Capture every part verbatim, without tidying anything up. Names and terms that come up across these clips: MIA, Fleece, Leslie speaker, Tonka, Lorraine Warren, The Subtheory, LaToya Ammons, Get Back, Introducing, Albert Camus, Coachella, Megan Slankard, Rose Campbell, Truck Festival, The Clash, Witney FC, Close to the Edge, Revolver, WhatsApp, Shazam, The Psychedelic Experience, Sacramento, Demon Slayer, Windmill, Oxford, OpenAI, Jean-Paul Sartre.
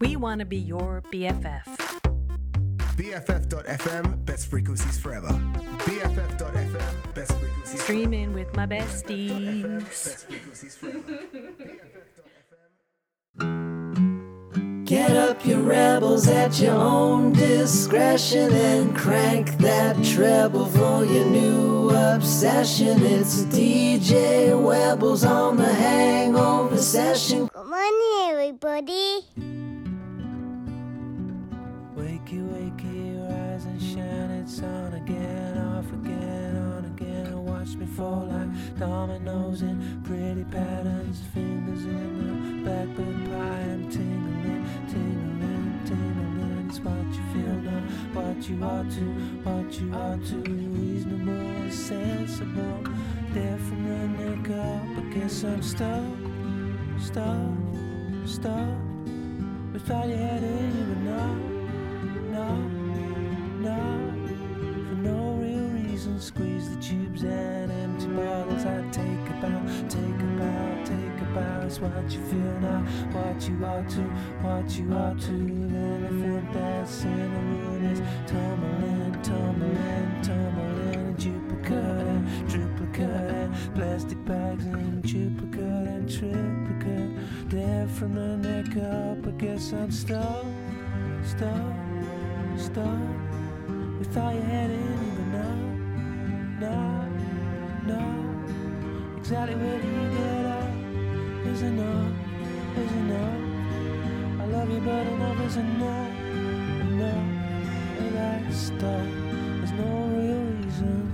We want to be your B F F. B F F dot F M, best frequencies forever. B F F dot F M, best frequencies. Streaming with my besties. B F F dot F M, best frequencies forever. B F F dot F M. Get up, your rebels, at your own discretion, and crank that treble for your new obsession. It's D J Wobbles on the hangover session. Good morning, everybody. Wakey, wakey, rise and shine, it's on again, off again, on again. Watch me fall like dominoes in pretty patterns, fingers in the backwood pie. I'm tingling, tingling, tingling. It's what you feel now, what you ought to, what you ought to. Reasonable, sensible, there from the neck up. I guess I'm stuck, stuck, stuck. We thought you had it, you would not. No, no, for no real reason. Squeeze the tubes and empty bottles. I take about, take about, take about. It's what you feel now, what you ought to, what you ought to. The elephant that's in the room is tumbling, tumbling, tumbling. Duplicate and duplicate and plastic bags and duplicate and triplicate. There from the neck up, I guess I'm stuck, stuck. Stop. We thought you had it, but no, no, no. Exactly where do you get up? Is enough, is enough. I love you, but enough is enough, enough. And I stop. There's no real reason.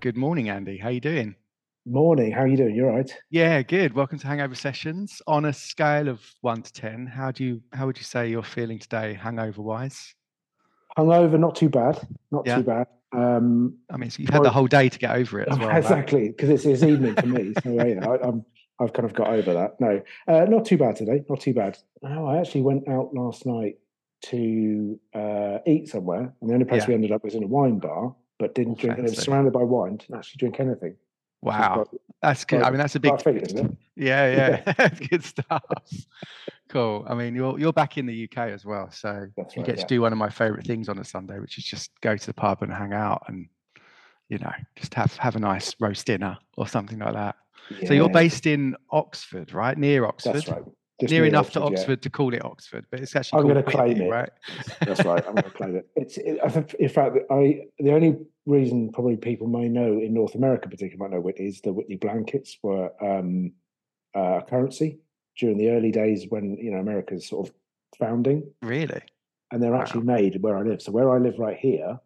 Good morning, Andy. How you doing? Morning. How are you doing? You're right. Yeah, good. Welcome to Hangover Sessions. On a scale of one to ten, how do you how would you say you're feeling today, hangover wise? Hungover, not too bad. Not yeah. too bad. Um, I mean, so you've had the whole day to get over it as well. Exactly, because it's, it's evening for me. So you know, I, I'm I've kind of got over that. No, uh, not too bad today. Not too bad. Oh, I actually went out last night to uh, eat somewhere, and the only place yeah. we ended up was in a wine bar. But didn't oh, drink, and it was surrounded by wine, didn't actually drink anything. Wow. Quite, that's good. Quite, I mean, that's a big thing, isn't it? Yeah, yeah. yeah. Good stuff. Cool. I mean, you're you're back in the U K as well, so that's you right, get yeah. to do one of my favourite things on a Sunday, which is just go to the pub and hang out and, you know, just have, have a nice roast dinner or something like that. Yeah. So you're based in Oxford, right? Near Oxford? That's right. Just near, near enough Oxford, to Oxford yeah. to call it Oxford, but it's actually. I'm going to claim it. Right? That's right. I'm going to claim it. It's it, I think, in fact, I the only reason probably people may know in North America, particularly, might know Whitney, is the Witney blankets were um, uh, a currency during the early days when you know America's sort of founding. Really. And they're wow. actually made where I live. So where I live right here,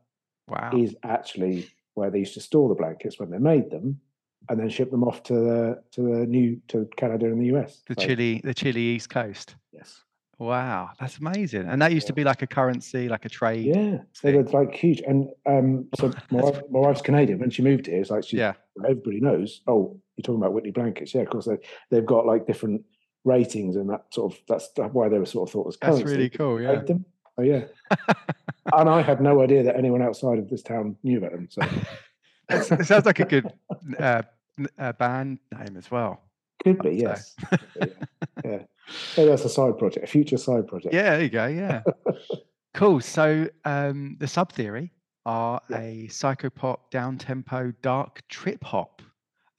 wow, is actually where they used to store the blankets when they made them. And then ship them off to the to the new to Canada and the U S. The so. Chile, the Chile East Coast. Yes. Wow, that's amazing. And that used yeah. to be like a currency, like a trade. Yeah, thing. They were like huge. And um, so my, wife, my wife's Canadian. When she moved here, it's like she, yeah. everybody knows. Oh, you're talking about Whitney blankets. Yeah, of course. They they've got like different ratings, and that sort of that's why they were sort of thought as currency. That's really cool. Yeah. Them. Oh yeah. And I had no idea that anyone outside of this town knew about them. So. It sounds like a good uh, uh, band name as well. Could be, yes. Could be, yeah. yeah. So that's a side project, a future side project. Yeah, there you go, yeah. Cool. So um, the Sub Theory are yeah. a psychopop, down-tempo, dark trip-hop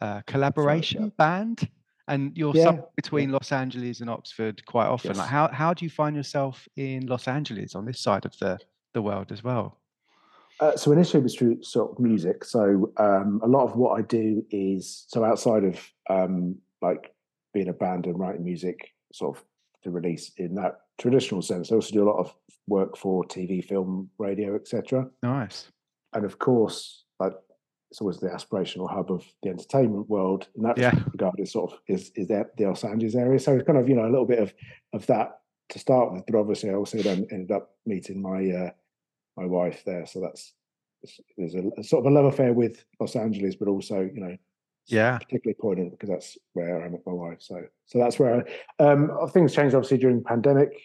uh, collaboration right, yeah. band. And you're yeah. sub between yeah. Los Angeles and Oxford quite often. Yes. Like, how, how do you find yourself in Los Angeles on this side of the, the world as well? Uh, so initially it was through sort of music. So um, a lot of what I do is, so outside of um, like being a band and writing music sort of to release in that traditional sense, I also do a lot of work for T V, film, radio, et cetera. Nice. and of course, like, it's always the aspirational hub of the entertainment world, and that's yeah. regarded sort of is is that the Los Angeles area. So it's kind of, you know, a little bit of of that to start with, but obviously I also then ended up meeting my uh, my wife there. So that's there's a, a sort of a love affair with Los Angeles, but also, you know, yeah, particularly poignant because that's where I met my wife. So so that's where I, um, things changed obviously during the pandemic.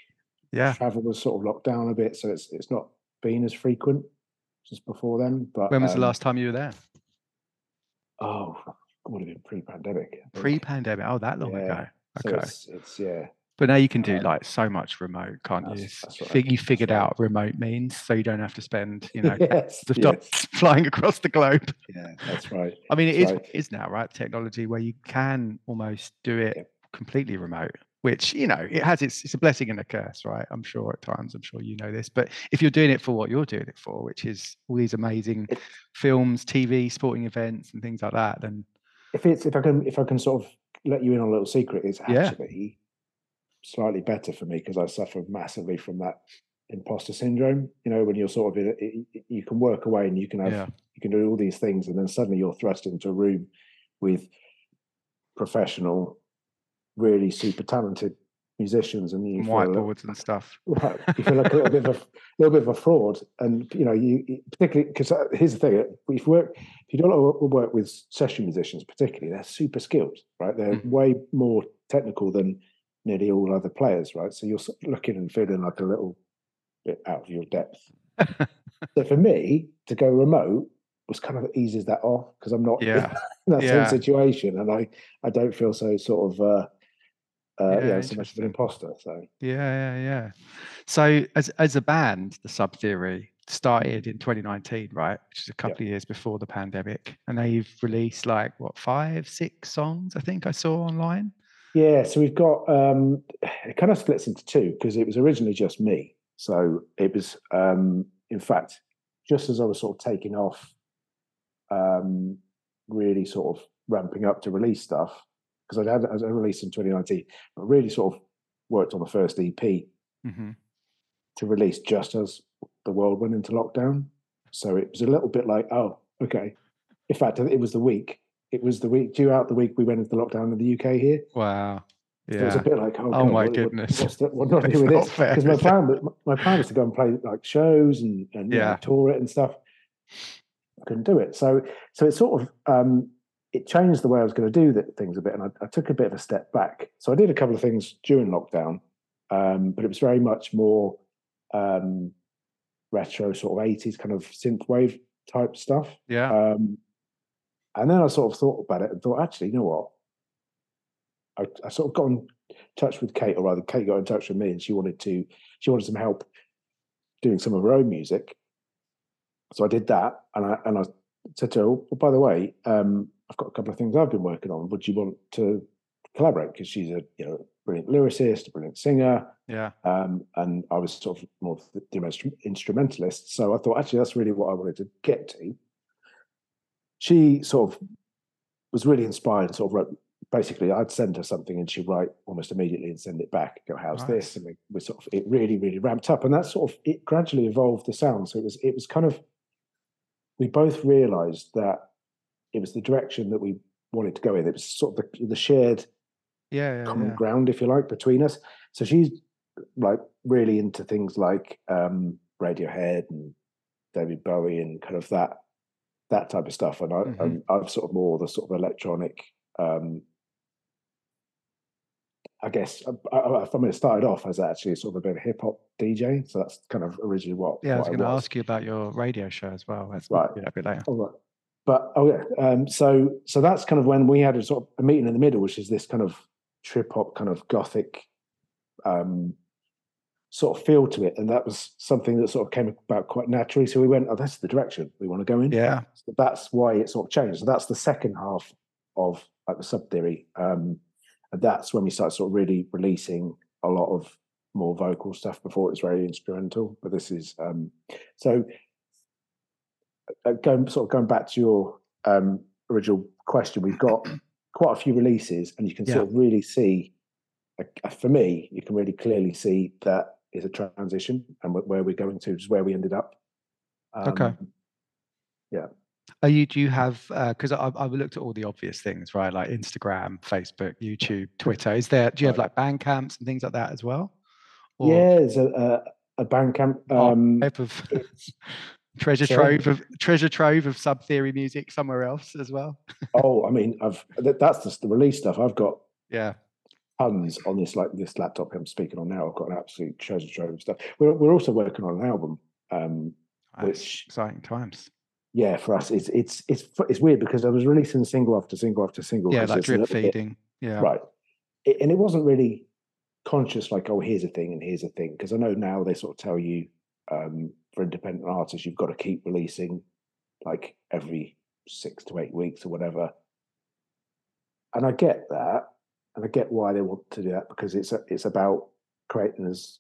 Yeah, travel was sort of locked down a bit, so it's it's not been as frequent just before then. But when was um, the last time you were there? Oh, it would have been pre-pandemic. Pre-pandemic. Oh, that long yeah. ago. Okay. So it's, it's yeah. But now you can do um, like so much remote, can't that's, you? That's Fig- I, you figured out right. remote means, so you don't have to spend, you know, yes, yes. flying across the globe. Yeah, that's right. I mean, it that's is right. is now, right? Technology where you can almost do it yeah. completely remote, which, you know, it has its, it's a blessing and a curse, right? I'm sure at times, I'm sure you know this, but if you're doing it for what you're doing it for, which is all these amazing it, films, T V, sporting events and things like that, then if it's, if I can, if I can sort of let you in on a little secret, it's actually yeah. slightly better for me because I suffer massively from that imposter syndrome. You know, when you're sort of, in, you can work away and you can have, yeah. you can do all these things, and then suddenly you're thrust into a room with professional, really super talented musicians, and you whiteboards and stuff. Right, you feel like a little bit of a little bit of a fraud, and you know, you, you particularly because uh, here's the thing: if you work, if you don't work with session musicians, particularly, they're super skilled, right? They're mm. way more technical than nearly all other players, right? So you're looking and feeling like a little bit out of your depth. So for me to go remote was kind of eases that off because I'm not yeah. in that yeah. same situation, and I I don't feel so sort of. Uh, Uh, yeah, yeah so much of an imposter. So yeah, yeah, yeah. So as as a band, the Sub Theory started in twenty nineteen, right? Which is a couple yep. of years before the pandemic, and they've released like what five, six songs, I think I saw online. Yeah, so we've got um, it kind of splits into two because it was originally just me. So it was, um, in fact, just as I was sort of taking off, um, really sort of ramping up to release stuff. Because I had I released in twenty nineteen, but really sort of worked on the first E P mm-hmm. to release just as the world went into lockdown. So it was a little bit like, oh, okay. In fact, it was the week. It was the week due out the week we went into lockdown in the U K here. Wow. Yeah. So it was a bit like, oh, oh God, my what, goodness, what's the, what do I do with this? Because my plan, my plan was to go and play like shows and and yeah. you know, tour it and stuff. I couldn't do it. So so it's sort of. Um, It changed the way I was going to do that, things a bit, and I, I took a bit of a step back. So I did a couple of things during lockdown, um, but it was very much more um, retro, sort of eighties kind of synthwave type stuff. Yeah. Um, and then I sort of thought about it and thought, actually, you know what? I, I sort of got in touch with Kate, or rather, Kate got in touch with me, and she wanted to, she wanted some help doing some of her own music. So I did that, and I and I said to her, well, by the way. Um, I've got a couple of things I've been working on. Would you want to collaborate? Because she's a you know brilliant lyricist, a brilliant singer. Yeah. Um, and I was sort of more of the instrumentalist. So I thought, actually, that's really what I wanted to get to. She sort of was really inspired and sort of wrote, basically, I'd send her something and she'd write almost immediately and send it back. Go, how's right. this? And we, we sort of, it really, really ramped up. And that sort of, it gradually evolved the sound. So it was, it was kind of, we both realized that it was the direction that we wanted to go in. It was sort of the, the shared yeah, yeah, common yeah. ground, if you like, between us. So she's like really into things like um, Radiohead and David Bowie and kind of that that type of stuff. And I, mm-hmm. I'm, I'm sort of more the sort of electronic. Um, I guess I, I, I mean, it started off as actually sort of a bit of a hip hop D J. So that's kind of originally what. Yeah, what I was going to ask you about your radio show as well. That's right. Yeah, a bit later. All right. But oh yeah, um, so so that's kind of when we had a sort of a meeting in the middle, which is this kind of trip hop, kind of gothic um, sort of feel to it, and that was something that sort of came about quite naturally. So we went, oh, that's the direction we want to go in. Yeah, so that's why it sort of changed. So that's the second half of like the Sub Theory, um, and that's when we started sort of really releasing a lot of more vocal stuff. Before it was very instrumental, but this is um, so. Going sort of going back to your um, original question, we've got quite a few releases, and you can yeah. sort of really see. Uh, for me, you can really clearly see that is a transition, and where we're going to is where we ended up. Um, okay. Yeah. Are you, do you have, because uh, I've, I've looked at all the obvious things, right? Like Instagram, Facebook, YouTube, Twitter. Is there, do you have like band camps and things like that as well? Or... Yeah, there's a, a, a band camp. Um, oh, of treasure trove of treasure trove of Sub Theory music somewhere else as well. Oh, I mean, I've that's just the release stuff. I've got yeah tons on this like this laptop I'm speaking on now. I've got an absolute treasure trove of stuff. We're we're also working on an album, um, that's which exciting times. Yeah, for us, it's it's it's it's weird because I was releasing single after single after single. Yeah, like drip feeding. Bit, yeah, right. It, and it wasn't really conscious, like, oh, here's a thing and here's a thing, because I know now they sort of tell you um, for independent artists you've got to keep releasing like every six to eight weeks or whatever. And I get that, and I get why they want to do that because it's a, it's about creating as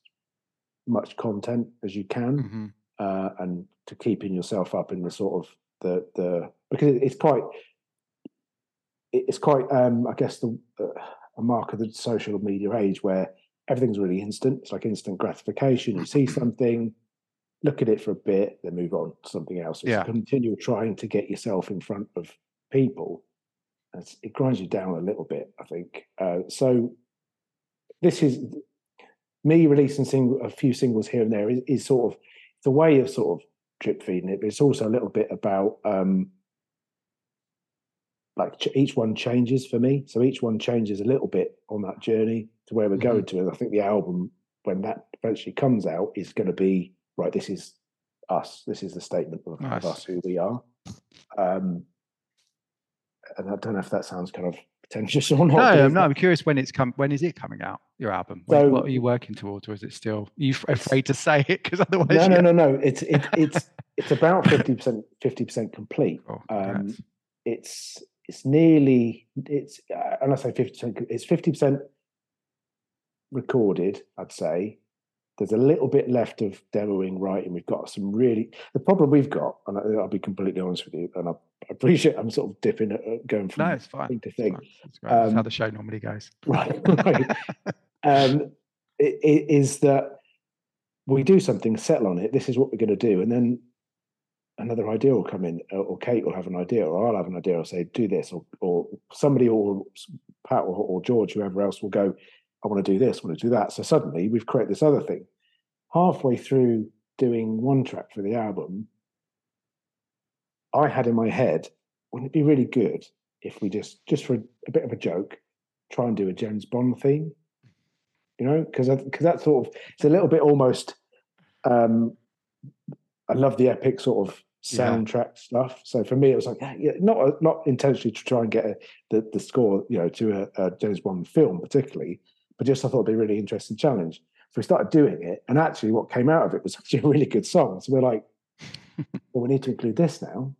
much content as you can. Mm-hmm. Uh, and to keeping yourself up in the sort of the the because it's quite it's quite um, I guess the uh, a mark of the social media age where everything's really instant. It's like instant gratification. You see something, look at it for a bit, then move on to something else. It's yeah. continual trying to get yourself in front of people. It's, it grinds you down a little bit, I think. Uh, so this is me releasing sing- a few singles here and there is, is sort of. It's a way of sort of drip feeding it, but it's also a little bit about um, like ch- each one changes for me. So each one changes a little bit on that journey to where we're mm-hmm. going to. And I think the album, when that eventually comes out, is going to be right. This is us. This is the statement of, nice. of us, who we are. Um, and I don't know if that sounds kind of pretentious or not. No, I'm not. I'm curious when it's come. When is it coming out? Your album. When, so, what are you working towards, or is it still? Are you afraid to say it because otherwise? No, no, no, no. It's it, it's it's about fifty percent fifty percent complete. Oh, um, it's it's nearly it's. Uh, and I say fifty percent. It's fifty percent recorded. I'd say there's a little bit left of demoing, writing. We've got some really the problem we've got, and I, I'll be completely honest with you, and I appreciate I'm sort of dipping, uh, going from no, it's fine. thing to thing. It's fine. It's um, That's how the show normally goes. Right, right. Um, it, it is that we do something, settle on it. This is what we're going to do, and then another idea will come in, or, or Kate will have an idea, or I'll have an idea, or say do this, or or somebody, or Pat, or, or George, whoever else will go. I want to do this, I want to do that. So suddenly we've created this other thing. Halfway through doing one track for the album, I had in my head, wouldn't it be really good if we just, just for a, a bit of a joke, try and do a James Bond theme? You know, because because that sort of it's a little bit almost. Um, I love the epic sort of soundtrack yeah. stuff. So for me, it was like yeah, not not intentionally to try and get a, the the score, you know, to a, a James Bond film particularly, but just I thought it'd be a really interesting challenge. So we started doing it, and actually, what came out of it was actually a really good song. So we're like, well, we need to include this now.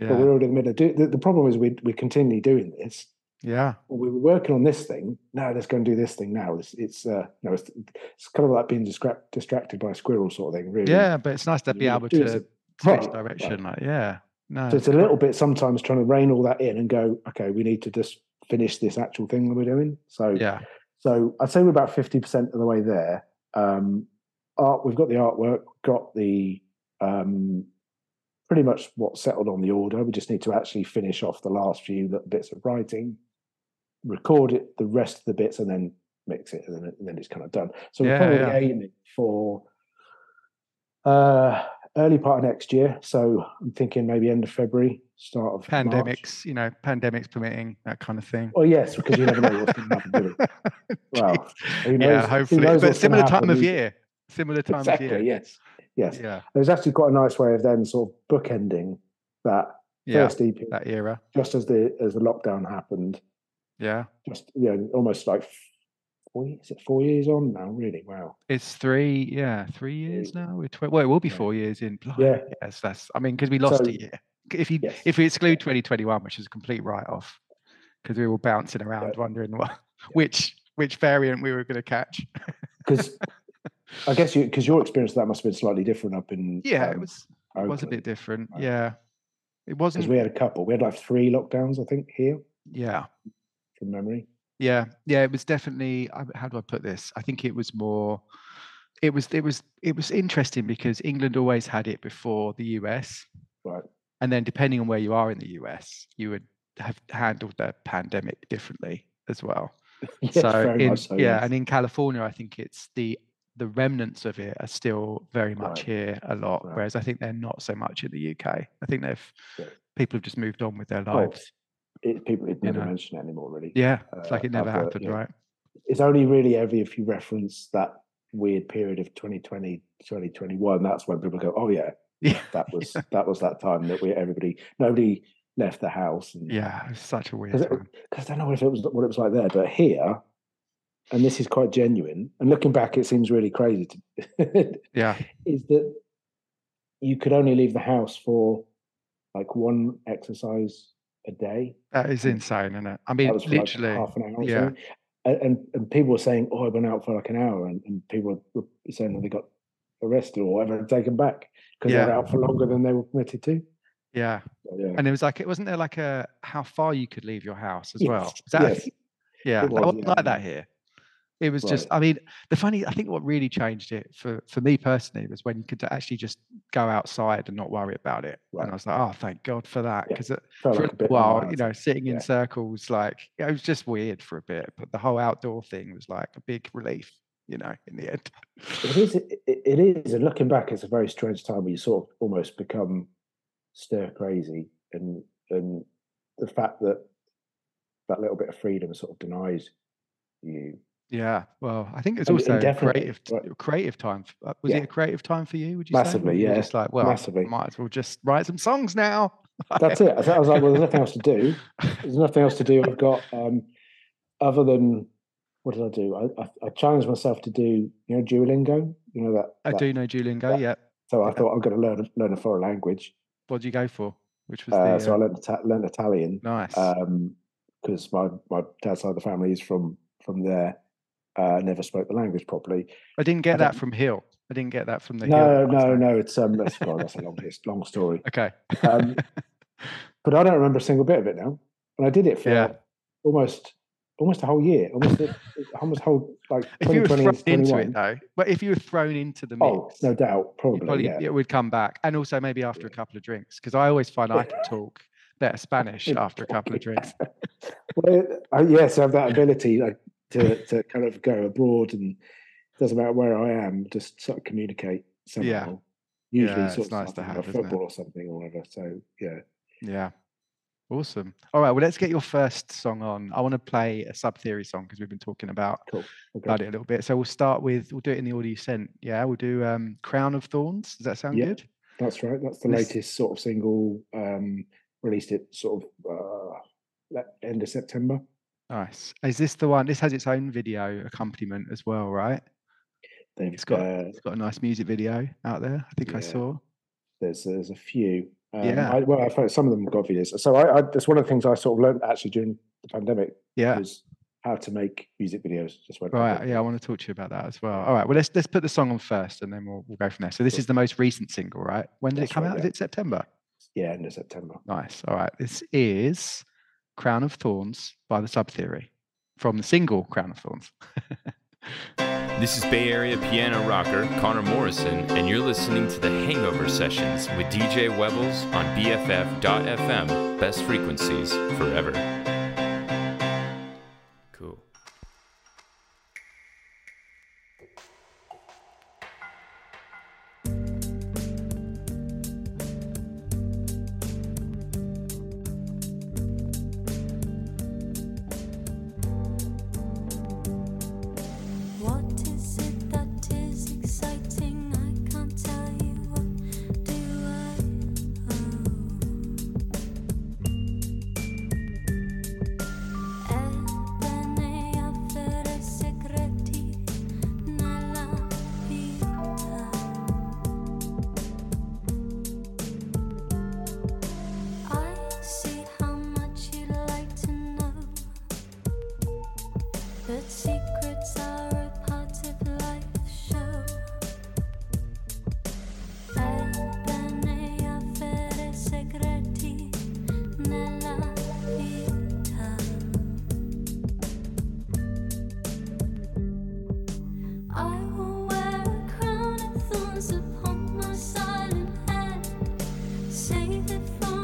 Yeah. But we're already in the middle of do- the, the problem is we we continue doing this. Yeah, we were working on this thing. Now let's go and do this thing. Now it's it's uh, no, it's, it's kind of like being distra- distracted by a squirrel sort of thing. Really, yeah, but it's nice to be able to change direction. Right. Like, yeah, no, so it's a little bit sometimes trying to rein all that in and go, okay, we need to just finish this actual thing that we're doing. So yeah, so I'd say we're about fifty percent of the way there. Um, art, we've got the artwork, got the um. pretty much what settled on the order. We just need to actually finish off the last few little bits of writing, record it, the rest of the bits, and then mix it, and then, and then it's kind of done. So yeah, we're probably yeah. aiming for uh, early part of next year. So I'm thinking maybe end of February, start of pandemics, March. You know, pandemics permitting, that kind of thing. Oh yes, because you never know what's going to happen. Well, who knows, yeah, hopefully, who knows but similar time happen. of year, similar time exactly, of year. Yes. Yes, yeah. There's actually quite a nice way of then sort of bookending that yeah, first E P, that era, just as the as the lockdown happened. Yeah, just you know, almost like four, is it four years on now? Really, wow. It's three, yeah, three years three. now. We're tw- well, it will be yeah. four years in. Blimey. Yeah, yes, that's. I mean, because we lost so, a year. If you yes. if we exclude twenty twenty-one, which is a complete write-off, because we were bouncing around right. wondering what, yeah. which which variant we were going to catch. Because. I guess you because your experience of that must have been slightly different up in yeah um, it was it was a bit different right. yeah it wasn't because we had a couple we had like three lockdowns I think here yeah from memory yeah yeah it was definitely how do I put this I think it was more it was it was it was interesting because England always had it before the U S right And then depending on where you are in the U S, you would have handled the pandemic differently as well. Yes, so, in, so yeah, yes. And in California, I think it's the the remnants of it are still very much right. here a lot, right. whereas I think they're not so much in the U K. I think they've yeah. people have just moved on with their lives. Well, it, people it never you know? mention it anymore, really. Yeah, it's uh, like it never after, happened, yeah. right? It's only really every if you reference that weird period of twenty twenty, twenty twenty-one, that's when people go, oh yeah, yeah. that was yeah. that was that time that we everybody nobody left the house. And, yeah, it's such a weird cause time. Because I don't know what if it was what it was like there, but here, and this is quite genuine, and looking back, it seems really crazy to yeah, is that you could only leave the house for like one exercise a day. That is insane, isn't it? I mean, literally like half an hour or yeah. something. And, and people were saying, oh, I went out for like an hour. And, and people were saying that they got arrested or whatever and taken back because yeah. they were out for longer than they were permitted to. Yeah. So, yeah. And it was like, it wasn't there like a, how far you could leave your house as yes. well? Was that yes. a, yeah. Was, I wasn't yeah. like that here. It was right. just, I mean, the funny, I think what really changed it for, for me personally was when you could actually just go outside and not worry about it. Right. And I was like, oh, thank God for that. Because yeah. for like a bit while, you know, sitting yeah. in circles, like, it was just weird for a bit. But the whole outdoor thing was like a big relief, you know, in the end. It is, it, it is. And looking back, it's a very strange time where you sort of almost become stir crazy. And, and the fact that that little bit of freedom sort of denies you. Yeah, well, I think it's also a creative, right. creative time. For, was yeah. it a creative time for you? Would you massively? Say? Yeah, just like well, massively. Might as well just write some songs now. That's it. I was like, well, there's nothing else to do. There's nothing else to do. I've got um, other than what did I do? I, I, I challenged myself to do you know Duolingo. You know that, that I do know Duolingo. That. Yeah. So I yeah. thought I'm going to learn learn a foreign language. What did you go for? Which was uh, the, so uh, I learned learned Italian. Nice. Because um, my my dad's side of the family is from from there. Uh, never spoke the language properly. I didn't get I that from Hill. I didn't get that from the no, Hill. No, no, no. It's um, that's, well, that's a long, long story. Okay, um, but I don't remember a single bit of it now. And I did it for yeah. almost, almost a whole year, almost, a, almost whole like twenty twenty and into it though. But if you were thrown into the mix, oh, no doubt, probably, probably yeah. it would come back. And also maybe after yeah. a couple of drinks, because I always find I can talk better Spanish after a couple of drinks. Well, I, yes, I have that ability. Like, To, to kind of go abroad and doesn't matter where I am, just sort of communicate somehow. Yeah. Usually yeah, sort it's of nice to have like football or something or whatever. So yeah. Yeah. Awesome. All right. Well, let's get your first song on. I want to play a Sub Theory song because we've been talking about, cool. okay. about it a little bit. So we'll start with, we'll do it in the order you sent. Yeah. We'll do um, Crown of Thorns. Does that sound yeah, good? That's right. That's the this... latest sort of single. Um, released it sort of uh, end of September. Nice. Is this the one? This has its own video accompaniment as well, right? They've, it's got uh, it's got a nice music video out there. I think yeah. I saw. There's there's a few. Um, yeah. I, well, I found some of them got videos. So I, I that's one of the things I sort of learned actually during the pandemic. Yeah. Was how to make music videos. Just went right. Yeah, I want to talk to you about that as well. All right. Well, let's let's put the song on first, and then we'll we'll go from there. So this cool. is the most recent single, right? When did that's it come right, out? Yeah. Is it September? Yeah, end of September. Nice. All right. This is Crown of Thorns by the Sub Theory from the single Crown of Thorns. This is Bay Area piano rocker Connor Morrison, and you're listening to the Hangover Sessions with D J Wobbles on B F F dot F M, best frequencies forever. Cool. Save it for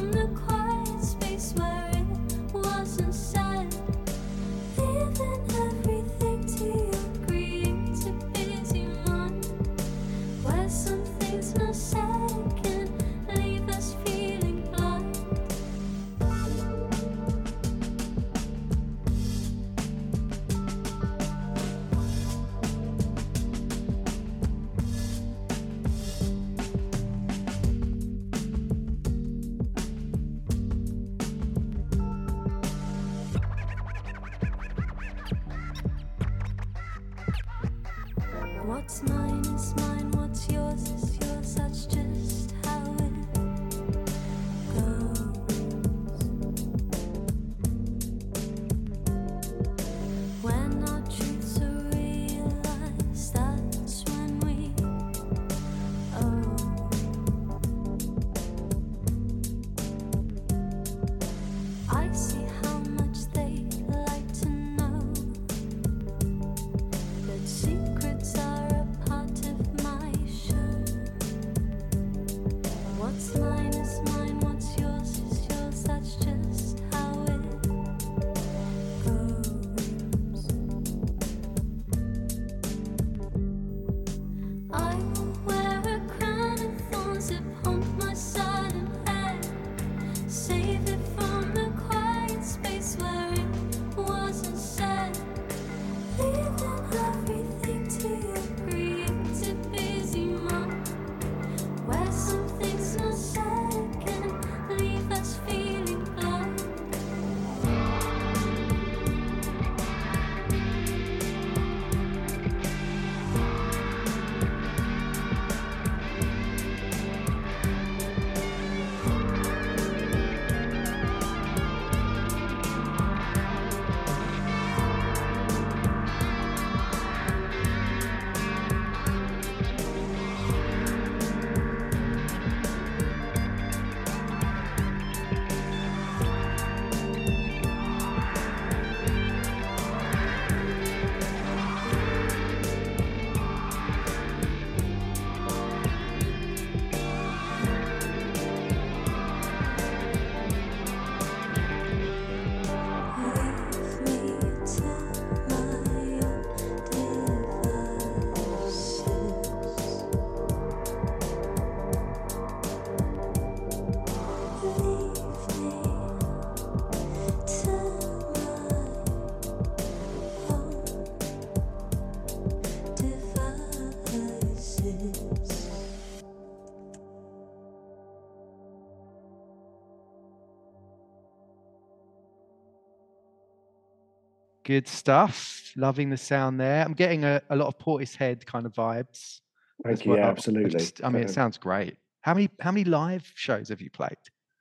Good stuff. Loving the sound there. I'm getting a, a lot of Portishead kind of vibes. Thank you. Well. Yeah, absolutely. I, just, I mean, um, it sounds great. How many how many live shows have you played?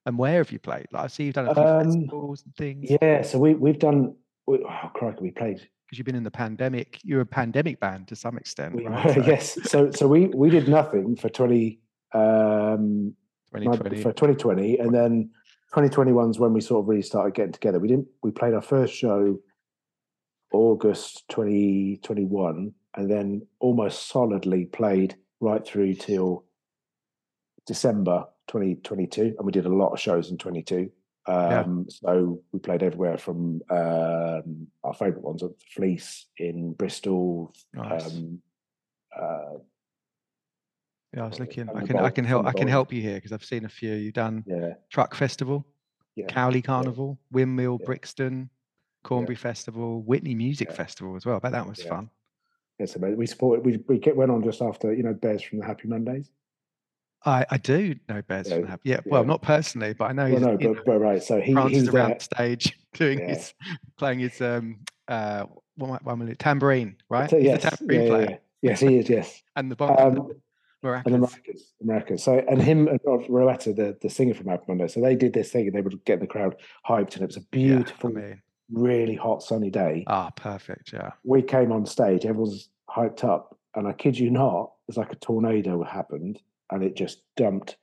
And where have you played? Like I see you've done a few um, festivals and things. Yeah, so we we've done. We, oh, crikey, we played because you've been in the pandemic. You're a pandemic band to some extent. We, right? so. Yes. So so we we did nothing for twenty um twenty twenty for twenty twenty, and then twenty twenty-one's when we sort of really started getting together. We didn't. We played our first show August twenty twenty-one, and then almost solidly played right through till December twenty twenty-two, and we did a lot of shows in twenty-two. Um, yeah. So we played everywhere from um, our favourite ones, at the Fleece in Bristol. Nice. Um, uh, yeah, I was looking. I can, I can help. I can help you here because I've seen a few. You've done yeah. Truck Festival, yeah. Cowley Carnival, yeah. Windmill, yeah. Brixton. Cornbury yeah. Festival, Witney Music yeah. Festival as well. I bet that was yeah. fun. Yes, amazing. We supported. We we went on just after, you know, Bears from the Happy Mondays. I, I do know Bears yeah. from the Happy. Yeah, yeah, well, not personally, but I know. Well, he's, no, but, know, but right. So he, he's around there. Stage doing yeah. his playing his um uh one one minute tambourine, right? A, yes, he's a tambourine yeah, player. Yeah, yeah. Yes, he is. Yes, and the bongo, um, maracas, and the maracas, maracas. So and him and Roetta, the the singer from Happy Mondays. So they did this thing, and they would get the crowd hyped, and it was a beautiful. Yeah, I mean, really hot sunny day. Ah, oh, perfect. Yeah. We came on stage, everyone's hyped up, and I kid you not, it's like a tornado happened and it just dumped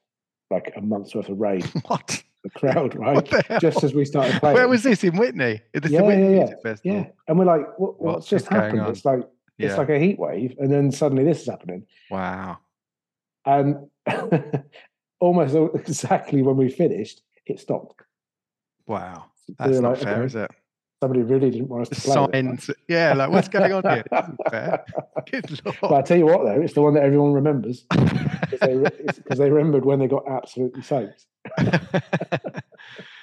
like a month's worth of rain. What? The crowd, right? Just as we started playing. Where was this? In Witney? Is this yeah, Witney yeah, yeah. Festival? Yeah. And we're like, what, what's, what's just happened? On? It's like yeah. it's like a heat wave, and then suddenly this is happening. Wow. And almost exactly when we finished, it stopped. Wow. That's not like, fair, okay. is it? Somebody really didn't want us to play. Signs. It, yeah, like what's going on here? This isn't fair. Good Lord. But I tell you what, though, it's the one that everyone remembers because they, they remembered when they got absolutely soaked.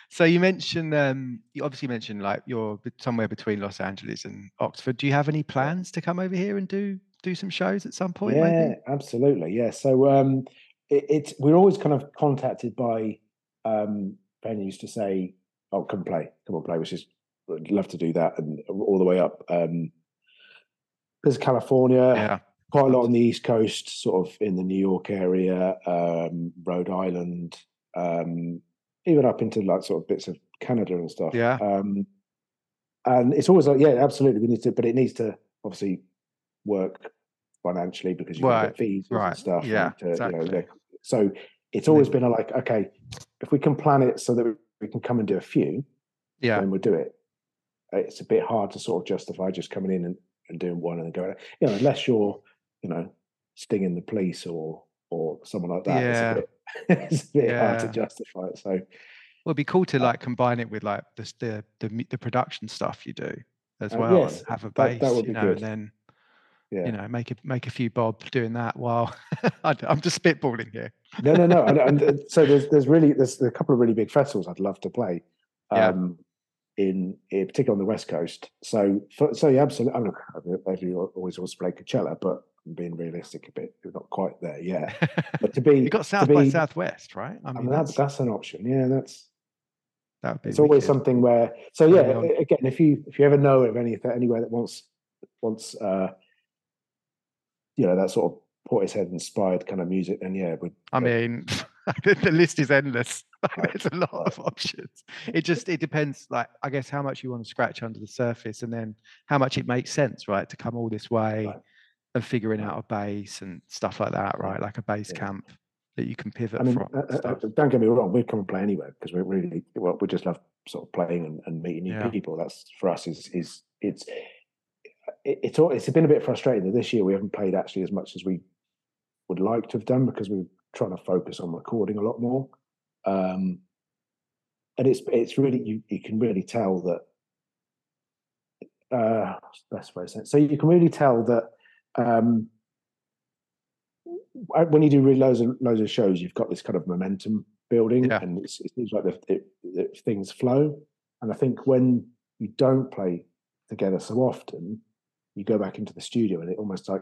So you mentioned, um, you obviously mentioned like you're somewhere between Los Angeles and Oxford. Do you have any plans to come over here and do do some shows at some point? Yeah, maybe? Absolutely. Yeah. So um, it, it's we're always kind of contacted by um, venues to say, "Oh, come play, come on play," which is I'd love to do that, and all the way up. Um, there's California, yeah. quite a lot on the East Coast, sort of in the New York area, um, Rhode Island, um, even up into like sort of bits of Canada and stuff. Yeah, um, and it's always like, yeah, absolutely, we need to, but it needs to obviously work financially because you've got fees right. and stuff. Yeah, and to, exactly. You know, so it's always been a like, okay, if we can plan it so that we can come and do a few. yeah, then we'll do it. It's a bit hard to sort of justify just coming in and, and doing one and then going, you know, unless you're, you know, stinging the police or or someone like that. Yeah. It's a bit, it's a bit yeah. hard to justify it. So, well, it'd be cool to uh, like combine it with like the the the, the production stuff you do as uh, well. Yes, have a base, that, that would be you know, good. And then yeah. you know, make a make a few bob doing that while I'm just spitballing here. No, no, no. And, and so there's there's really there's a couple of really big festivals I'd love to play. Um, yeah. In, in particular on the West Coast. So, for, so yeah, absolutely. I mean, everybody always wants to play Coachella, but I'm being realistic a bit. We're not quite there yet. But to be... You've got South be, by Southwest, right? I mean, I mean that's, that's that's an option. Yeah, that's... That would be... It's wicked. Always something where... So, yeah, um, again, if you if you ever know of anything, anywhere that wants, wants uh, you know, that sort of Portishead-inspired kind of music, then, yeah, would... I mean... The list is endless. It's a lot of options. It just it depends, like I guess, how much you want to scratch under the surface, and then how much it makes sense, right, to come all this way right. and figuring out a base and stuff like that, right? Like a base yeah. camp that you can pivot I mean, from. Uh, uh, don't get me wrong, we'd come and play anywhere because we really well, we just love sort of playing and, and meeting new yeah. people. That's for us is is it's it, it's all, it's been a bit frustrating that this year we haven't played actually as much as we would like to have done because we've trying to focus on recording a lot more, um, and it's it's really you you can really tell that uh, best way to say it. So you can really tell that um, when you do really loads and loads of shows, you've got this kind of momentum building, yeah. and it's, it seems like the, it, the things flow. And I think when you don't play together so often, you go back into the studio and it almost like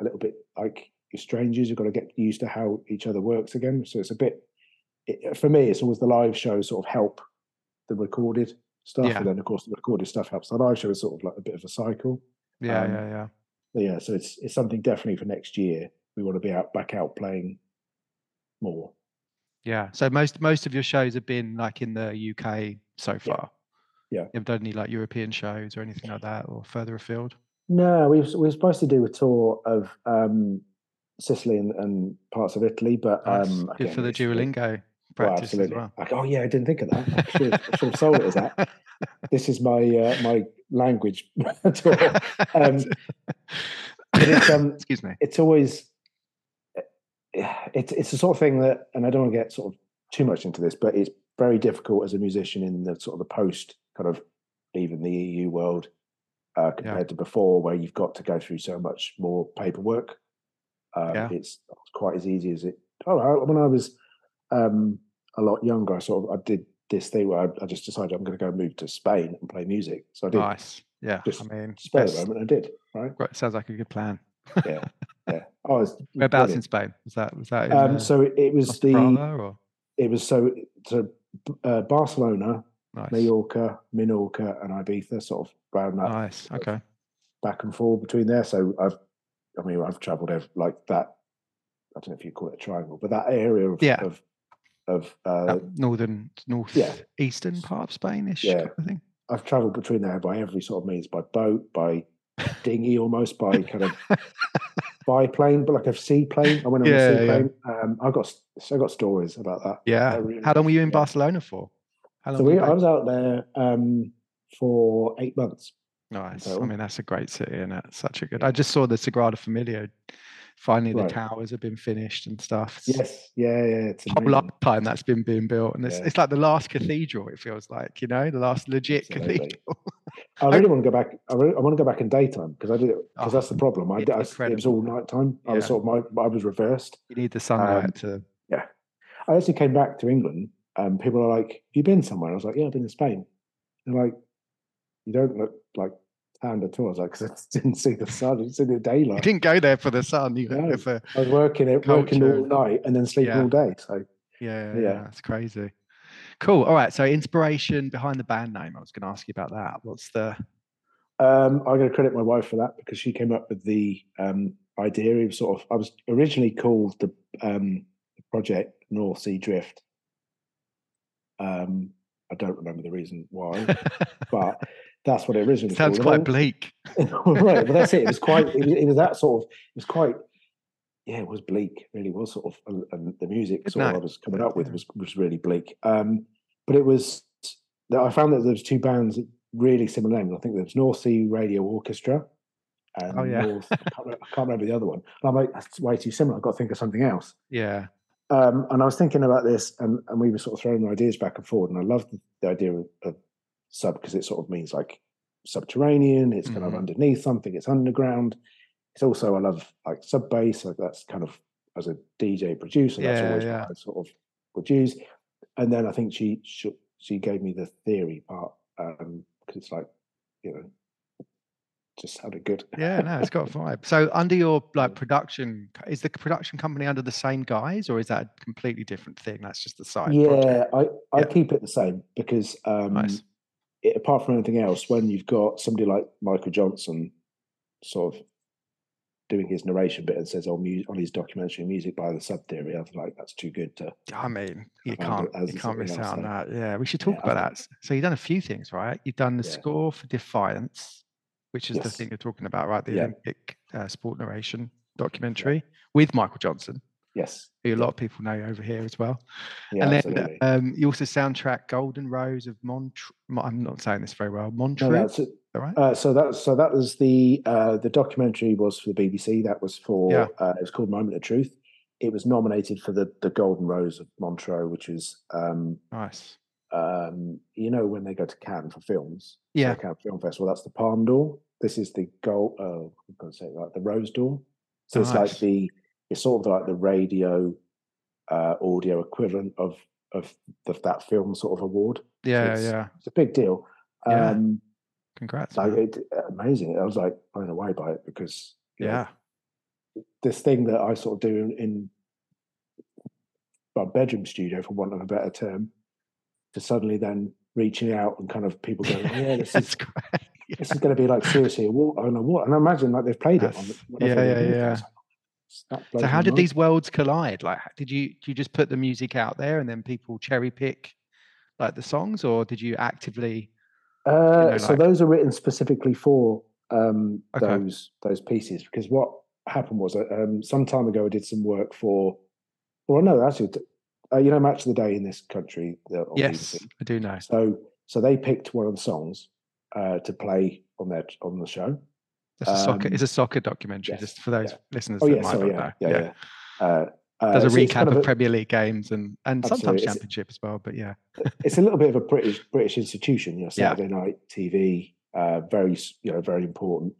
a little bit like. Strangers, you've got to get used to how each other works again. So it's a bit, it, for me, it's always the live shows sort of help the recorded stuff, yeah. and then of course the recorded stuff helps the live show. Is sort of like a bit of a cycle. Yeah, um, yeah, yeah, yeah. So it's it's something definitely for next year. We want to be out back out playing more. Yeah. So most most of your shows have been like in the U K so far. Yeah. yeah. You haven't done any like European shows or anything like that, or further afield. No, we we were supposed to do a tour of. Um, Sicily and, and parts of Italy, but nice. um again, good for the Duolingo practice well, as well. Like, oh yeah, I didn't think of that. I should have, I should have sold it as that. This is my uh, my language tour. Um, it's, um, Excuse me. It's always it's it's the sort of thing that, and I don't want to get sort of too much into this, but it's very difficult as a musician in the sort of the post kind of even the E U world uh, compared yeah. to before, where you've got to go through so much more paperwork. Um, yeah. It's not quite as easy as it. Oh, I, when I was um, a lot younger, I sort of I did this thing where I, I just decided I'm going to go move to Spain and play music. So I did. Nice. Yeah. Just I mean, spare the moment I did. Right. Great. Sounds like a good plan. Yeah. Yeah. Oh, it's whereabouts in Spain was that? Was that? In, um, uh, so it, it was Australia the. Or? It was so so uh, Barcelona, nice. Mallorca, Minorca, and Ibiza, sort of round that. Nice. Okay. Back and forth between there. So I've. I mean, I've travelled like that. I don't know if you call it a triangle, but that area of yeah. of, of uh, northern, north, yeah. eastern part of Spain-ish. Yeah, I think I've travelled between there by every sort of means, by boat, by dinghy, almost by kind of biplane, but like a seaplane. I went on yeah, a seaplane. Yeah. Um, I got so I got stories about that. Yeah. Really, How long were you in yeah. Barcelona for? How long so we, I was out there um, for eight months. Nice. I mean, that's a great city, and it's such a good. I just saw the Sagrada Familia. Finally, right. the towers have been finished and stuff. It's yes, yeah, yeah. It's a long time that's been being built, and it's yeah. it's like the last cathedral. It feels like, you know, the last legit Absolutely. cathedral. I really want to go back. I, really, I want to go back in daytime because I did it because oh, that's the problem. I, I it was all nighttime. Yeah. I was sort of my I was reversed. You need the sunlight um, to. Yeah, I actually came back to England, and people are like, "Have you been somewhere?" I was like, "Yeah, I've been in Spain." And like. You don't look like tanned at all. I was like, because I didn't see the sun. I didn't see the daylight. You didn't go there for the sun. You no, for I was working it, working all night and then sleeping yeah. all day. So yeah, yeah, yeah, that's crazy. Cool. All right. So inspiration behind the band name. I was going to ask you about that. What's the? Um, I'm going to credit my wife for that because she came up with the um, idea of sort of. I was originally called the um, project North Sea Drift. Um, I don't remember the reason why, but. That's what it originally sounds called. Quite bleak, right? But that's it. It was quite. It was, it was that sort of. It was quite. Yeah, it was bleak. It really was sort of. And the music sort of I was coming up with was was really bleak. Um, but it was I found that there's two bands really similar names. I think there's North Sea Radio Orchestra. And oh, yeah. North, I, can't remember, I can't remember the other one. And I'm like, that's way too similar. I've got to think of something else. Yeah. Um, and I was thinking about this, and, and we were sort of throwing ideas back and forward. And I loved the idea of, of sub, because it sort of means like subterranean. It's mm-hmm. kind of underneath something. It's underground. It's also, I love like sub bass. Like that's kind of, as a D J producer, yeah, that's always yeah. what I sort of would use. And then I think she she, she gave me the theory part, because um, it's like, you know, just had a good yeah no it's got a vibe. So under your like production, is the production company under the same guys, or is that a completely different thing? That's just the side yeah project? I I yeah. keep it the same, because um nice. It, apart from anything else, when you've got somebody like Michael Johnson sort of doing his narration bit and says on, mu- on his documentary Music by the Sub Theory, I was like, that's too good to. I mean, you can't you can't miss out on that. Yeah, we should talk yeah, about that. So you've done a few things, right? You've done the yeah. score for Defiance, which is yes. the thing you're talking about, right? The yeah. Olympic uh, sport narration documentary yeah. with Michael Johnson. Yes. Who a lot of people know over here as well. Yeah, and then absolutely. Um, you also soundtrack Golden Rose of Montreux. I'm not saying this very well. Montreux. No, that's it. Right? Uh, so that so that was the uh, the documentary was for the B B C. That was for yeah. uh, it was called Moment of Truth. It was nominated for the the Golden Rose of Montreux, which is um, nice. Um, you know, when they go to Cannes for films, yeah, Cannes Film Festival. That's the Palme d'Or. This is the gold. Oh, I'm going to say it right, the Rose d'Or. So nice. It's like the it's sort of like the radio uh, audio equivalent of of the, that film sort of award. Yeah, so it's, yeah, it's a big deal. Um, yeah. Congrats! Like it, amazing. I was like blown away by it, because yeah, know, this thing that I sort of do in, in my bedroom studio, for want of a better term, to suddenly then reaching out and kind of people going, oh, "Yeah, this is great. Yeah. this is going to be like seriously a war." I don't know what, and I imagine like they've played That's, it. On yeah, yeah, yeah. Like, so how did mind. These worlds collide? Like, did you did you just put the music out there and then people cherry pick like the songs, or did you actively? Uh, you know, so like... those are written specifically for um, okay. those those pieces, because what happened was um, some time ago I did some work for, well no actually uh, you know Match of the Day in this country. The, yes, B B C. I do know. So so they picked one of the songs uh, to play on their on the show. It's um, a soccer. It's a soccer documentary, yes, just for those yeah. listeners oh, that yeah, might sorry, not yeah, know. Yeah, yeah. yeah. Uh, Uh, There's a so recap kind of, of Premier League games and, and sometimes Championship as well, but yeah. It's a little bit of a British British institution, you know, Saturday yeah. night T V, uh, very, you know, very important.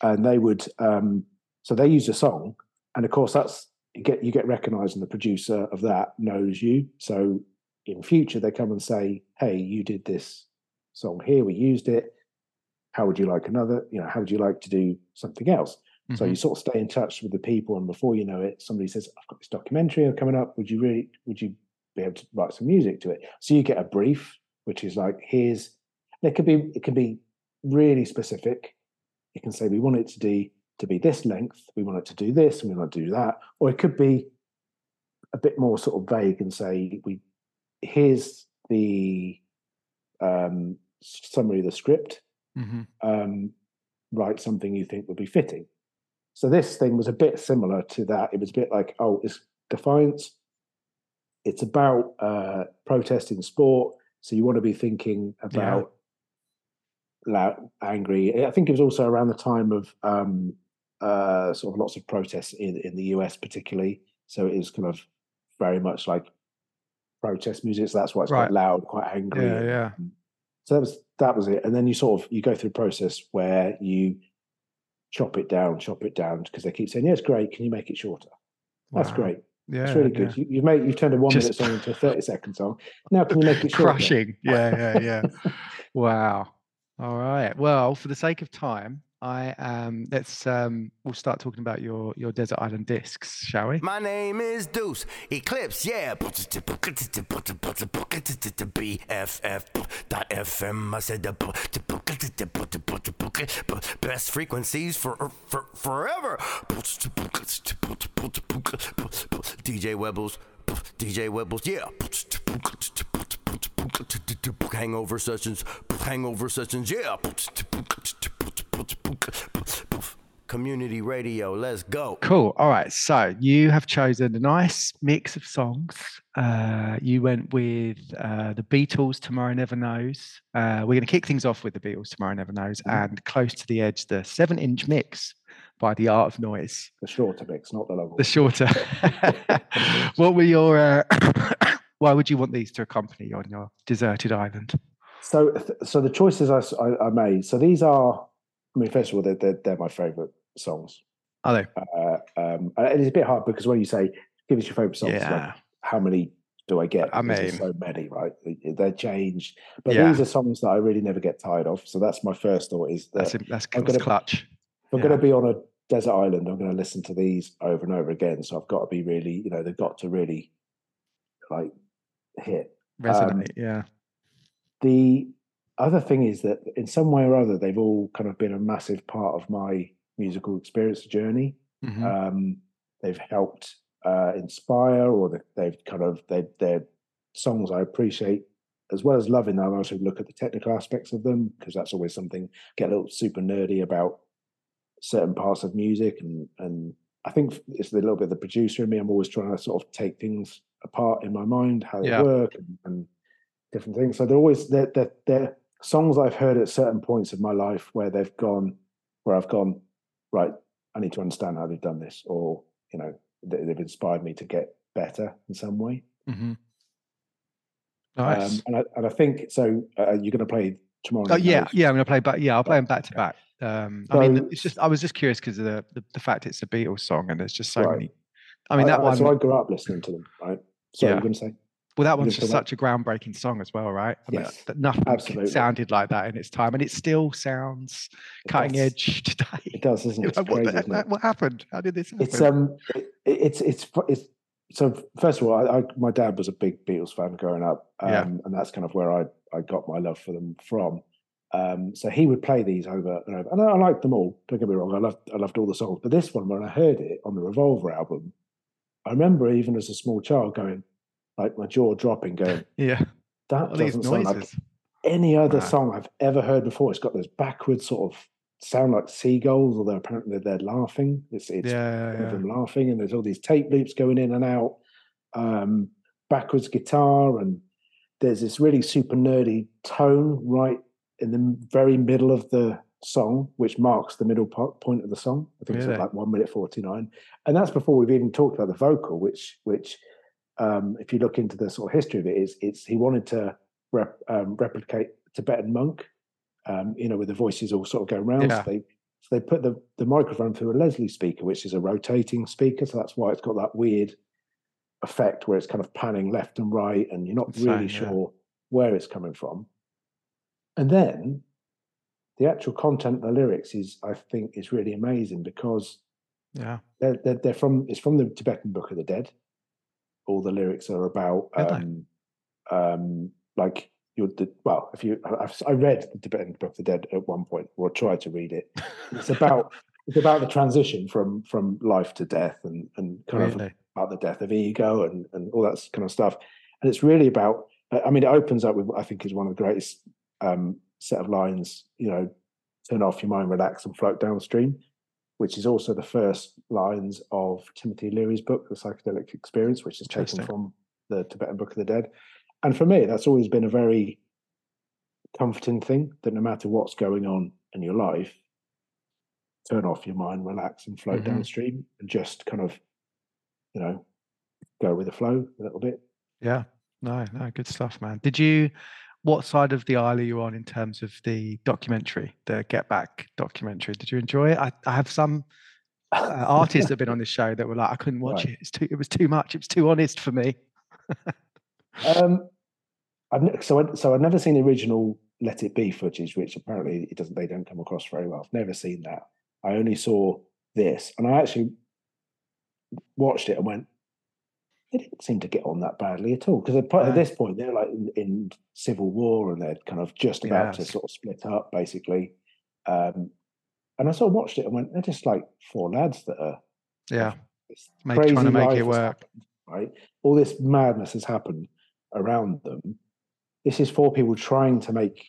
And they would, um, so they used a song, and of course that's, you get, you get recognised, and the producer of that knows you. So in future they come and say, hey, you did this song here, we used it, how would you like another, you know, how would you like to do something else? So mm-hmm. you sort of stay in touch with the people, and before you know it, somebody says, I've got this documentary coming up. Would you really, would you be able to write some music to it? So you get a brief, which is like, here's, it could be, it can be really specific. It can say, we want it to be, to be this length. We want it to do this, and we want to do that. Or it could be a bit more sort of vague and say, we, here's the um, summary of the script. Mm-hmm. Um, write something you think would be fitting. So this thing was a bit similar to that. It was a bit like, oh, it's Defiance. It's about uh, protest in sport. So you want to be thinking about yeah. loud, angry. I think it was also around the time of um, uh, sort of lots of protests in, in the U S particularly. So it is kind of very much like protest music. So that's why it's right. quite loud, quite angry. Yeah, yeah. So that was that was it. And then you sort of, you go through a process where you chop it down, chop it down, because they keep saying, "Yes, yeah, great. Can you make it shorter? Wow. That's great. Yeah, it's really good. Yeah. You, you've made you've turned a one Just... minute song into a thirty second song. Now can you make it shorter?" Crushing. Yeah, yeah, yeah. Wow. All right. Well, for the sake of time, I um let's um we'll start talking about your your Desert Island Discs, shall we? My name is Deuce Eclipse. Yeah. B F F dot F M. I said the best frequencies for for forever. D J Wobbles. D J Wobbles. Yeah. Hangover sessions. Hangover sessions. Yeah. Community Radio. Let's go. Cool. All right. So you have chosen a nice mix of songs. Uh, you went with uh, The Beatles, Tomorrow Never Knows. Uh, we're going to kick things off with The Beatles, Tomorrow Never Knows, mm-hmm. and Close to the Edge, the seven-inch mix by The Art of Noise. The shorter mix, not the longer. The shorter. What were your... Uh, why would you want these to accompany you on your deserted island? So so the choices I, I, I made, so these are... I mean, first of all, they're, they're, they're my favourite songs. Are they? Uh, um, and it's a bit hard because when you say, give us your favourite songs, yeah. like, how many do I get? I mean, there's so many, right? They're changed. But yeah. these are songs that I really never get tired of. So that's my first thought is that... That's, a, that's I'm gonna, clutch. I'm yeah. going to be on a desert island. I'm going to listen to these over and over again. So I've got to be really, you know, they've got to really, like, hit. Resonate, um, yeah. The... other thing is that in some way or other, they've all kind of been a massive part of my musical experience journey. Mm-hmm. Um, they've helped uh, inspire, or they've kind of, they, they're songs I appreciate, as well as loving them. I also look at the technical aspects of them, because that's always something, get a little super nerdy about certain parts of music. And, and I think it's a little bit the producer in me. I'm always trying to sort of take things apart in my mind, how they yeah. work and, and different things. So they're always, they're, they're, they're songs I've heard at certain points of my life where they've gone, where I've gone, right, I need to understand how they've done this, or, you know, they've inspired me to get better in some way. Mm-hmm. Nice. Um, and, I, and I think, so uh, you're going to play tomorrow? Oh, yeah, night? yeah, I'm going to play, but yeah, I'll play them back to back. Um, so, I mean, it's just, I was just curious because of the, the, the fact it's a Beatles song and there's just so right. many. I mean, that I, one. So I grew up listening to them, right? So yeah. you're going to say? Well, that one's just such a groundbreaking song as well, right? I mean, yes, that nothing absolutely. sounded like that in its time, and it still sounds it cutting does. edge today. It does, isn't it? It's crazy, what, isn't it? What happened? How did this happen? It's um, it, it's it's it's so. First of all, I, I, my dad was a big Beatles fan growing up, um, yeah. and that's kind of where I, I got my love for them from. Um, so he would play these over and over, and I, I liked them all. Don't get me wrong, I loved I loved all the songs, but this one, when I heard it on the Revolver album, I remember even as a small child going, like my jaw dropping, going, yeah, that what doesn't sound like any other wow. song I've ever heard before. It's got those backwards sort of sound like seagulls, although apparently they're laughing. It's it's yeah, yeah, yeah. them laughing, and there's all these tape loops going in and out, um, backwards guitar, and there's this really super nerdy tone right in the very middle of the song, which marks the middle part, point of the song. I think really? it's like one minute forty nine, and that's before we've even talked about the vocal, which which. Um, if you look into the sort of history of it, is it's he wanted to rep, um, replicate Tibetan monk, um, you know, where the voices all sort of go round. Yeah. So they so they put the, the microphone through a Leslie speaker, which is a rotating speaker, so that's why it's got that weird effect where it's kind of panning left and right, and you're not it's really saying, sure yeah. where it's coming from. And then the actual content of the lyrics is, I think, is really amazing because yeah, they're, they're, they're from it's from the Tibetan Book of the Dead. All the lyrics are about, um, um, like, you're the, well, if you, I've, I read the Tibetan Book of the Dead at one point, or tried to read it. It's about, it's about the transition from, from life to death, and, and kind really? of about the death of ego and, and all that kind of stuff. And it's really about, I mean, it opens up with what I think is one of the greatest um, set of lines, you know, turn off your mind, relax and float downstream, which is also the first lines of Timothy Leary's book, The Psychedelic Experience, which is taken from the Tibetan Book of the Dead. And for me, that's always been a very comforting thing, that no matter what's going on in your life, turn off your mind, relax and float mm-hmm. downstream, and just kind of, you know, go with the flow a little bit. Yeah, no, no, good stuff, man. Did you, what side of the aisle are you on in terms of the documentary, the Get Back documentary? Did you enjoy it? I, I have some uh, artists that have been on this show that were like, I couldn't watch right. it. It's too, it was too much. It was too honest for me. um, I've, so, I, so I've never seen the original Let It Be footage, which apparently it doesn't. They don't come across very well. I've never seen that. I only saw this, and I actually watched it and went, they didn't seem to get on that badly at all, because at this point they're like in, in civil war, and they're kind of just about yes. to sort of split up, basically. Um, and I sort of watched it and went, they're just like four lads that are yeah make, crazy trying to make it work. Happened, right, all this madness has happened around them. This is four people trying to make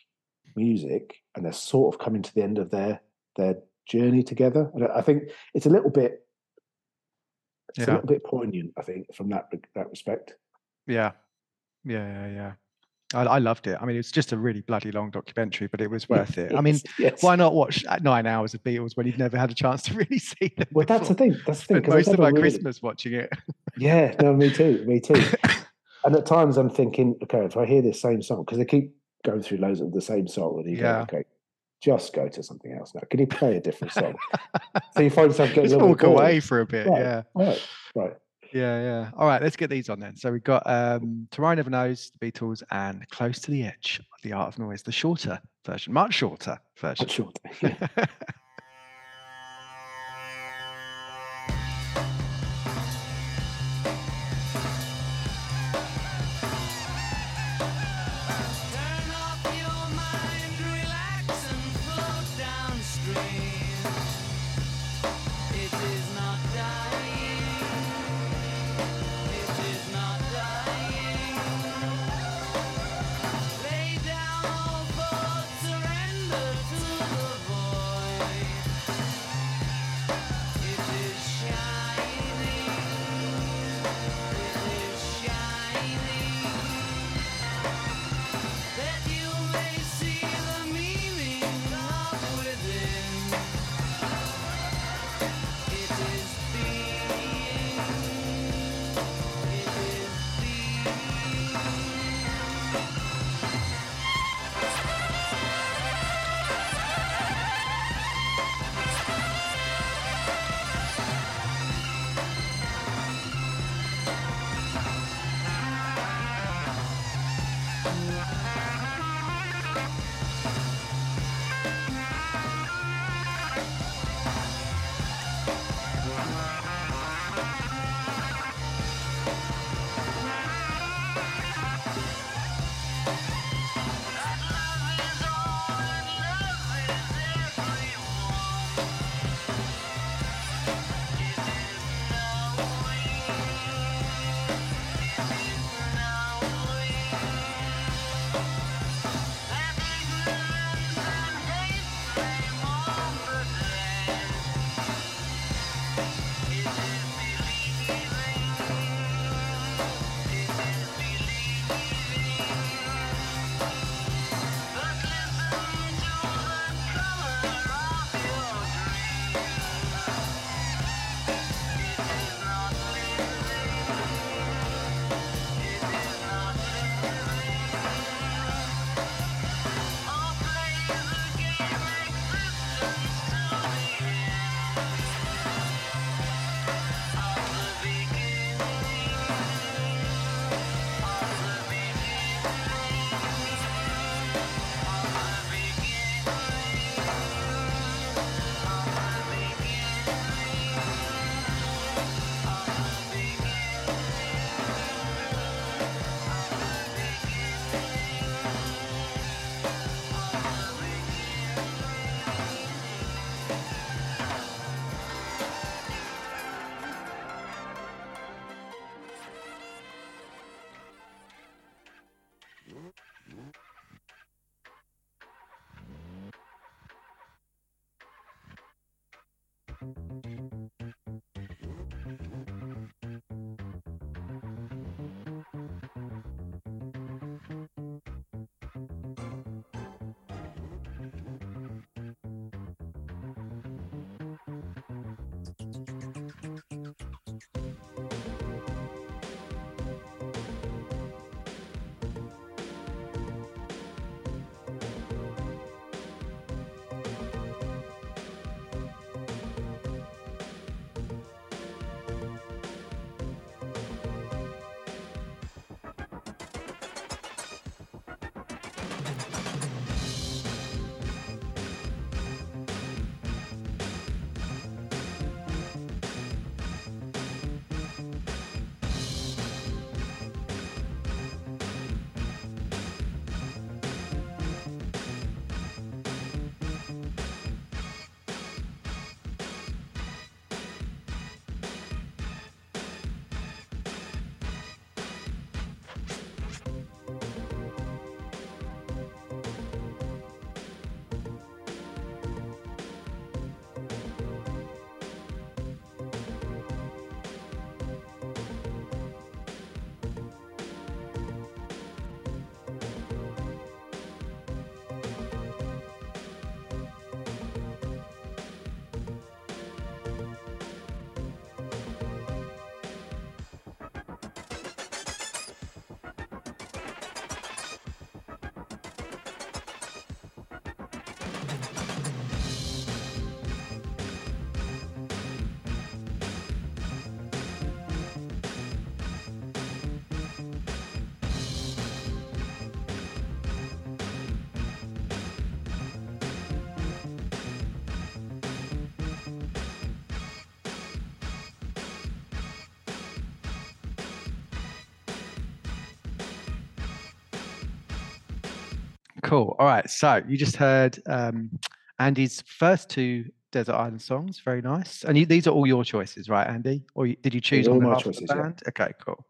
music, and they're sort of coming to the end of their their journey together. And I think it's a little bit, it's yeah. a little bit poignant, I think, from that that respect. Yeah, yeah, yeah, yeah. I, I loved it. I mean, it's just a really bloody long documentary, but it was worth it. I mean, yes. Why not watch nine hours of Beatles when you've never had a chance to really see them? Well, before? That's the thing. That's the thing. Most of my really... Christmas watching it. Yeah, no, me too. Me too. And at times I'm thinking, okay, if I hear this same song, because they keep going through loads of the same song, and you yeah. go, okay, just go to something else now. Can you play a different song? So you find yourself getting just a little walk bored. Away for a bit. Right, yeah. Right. Right. Yeah, yeah. All right, let's get these on then. So we've got um, Tomorrow Never Knows, The Beatles, and Close to the Edge, The Art of Noise, the shorter version, much shorter version. Much shorter, yeah. We'll be right back. Cool. All right. So you just heard um, Andy's first two Desert Island songs. Very nice. And you, these are all your choices, right, Andy? Or you, did you choose all my choices? The band? Yeah. Okay, cool.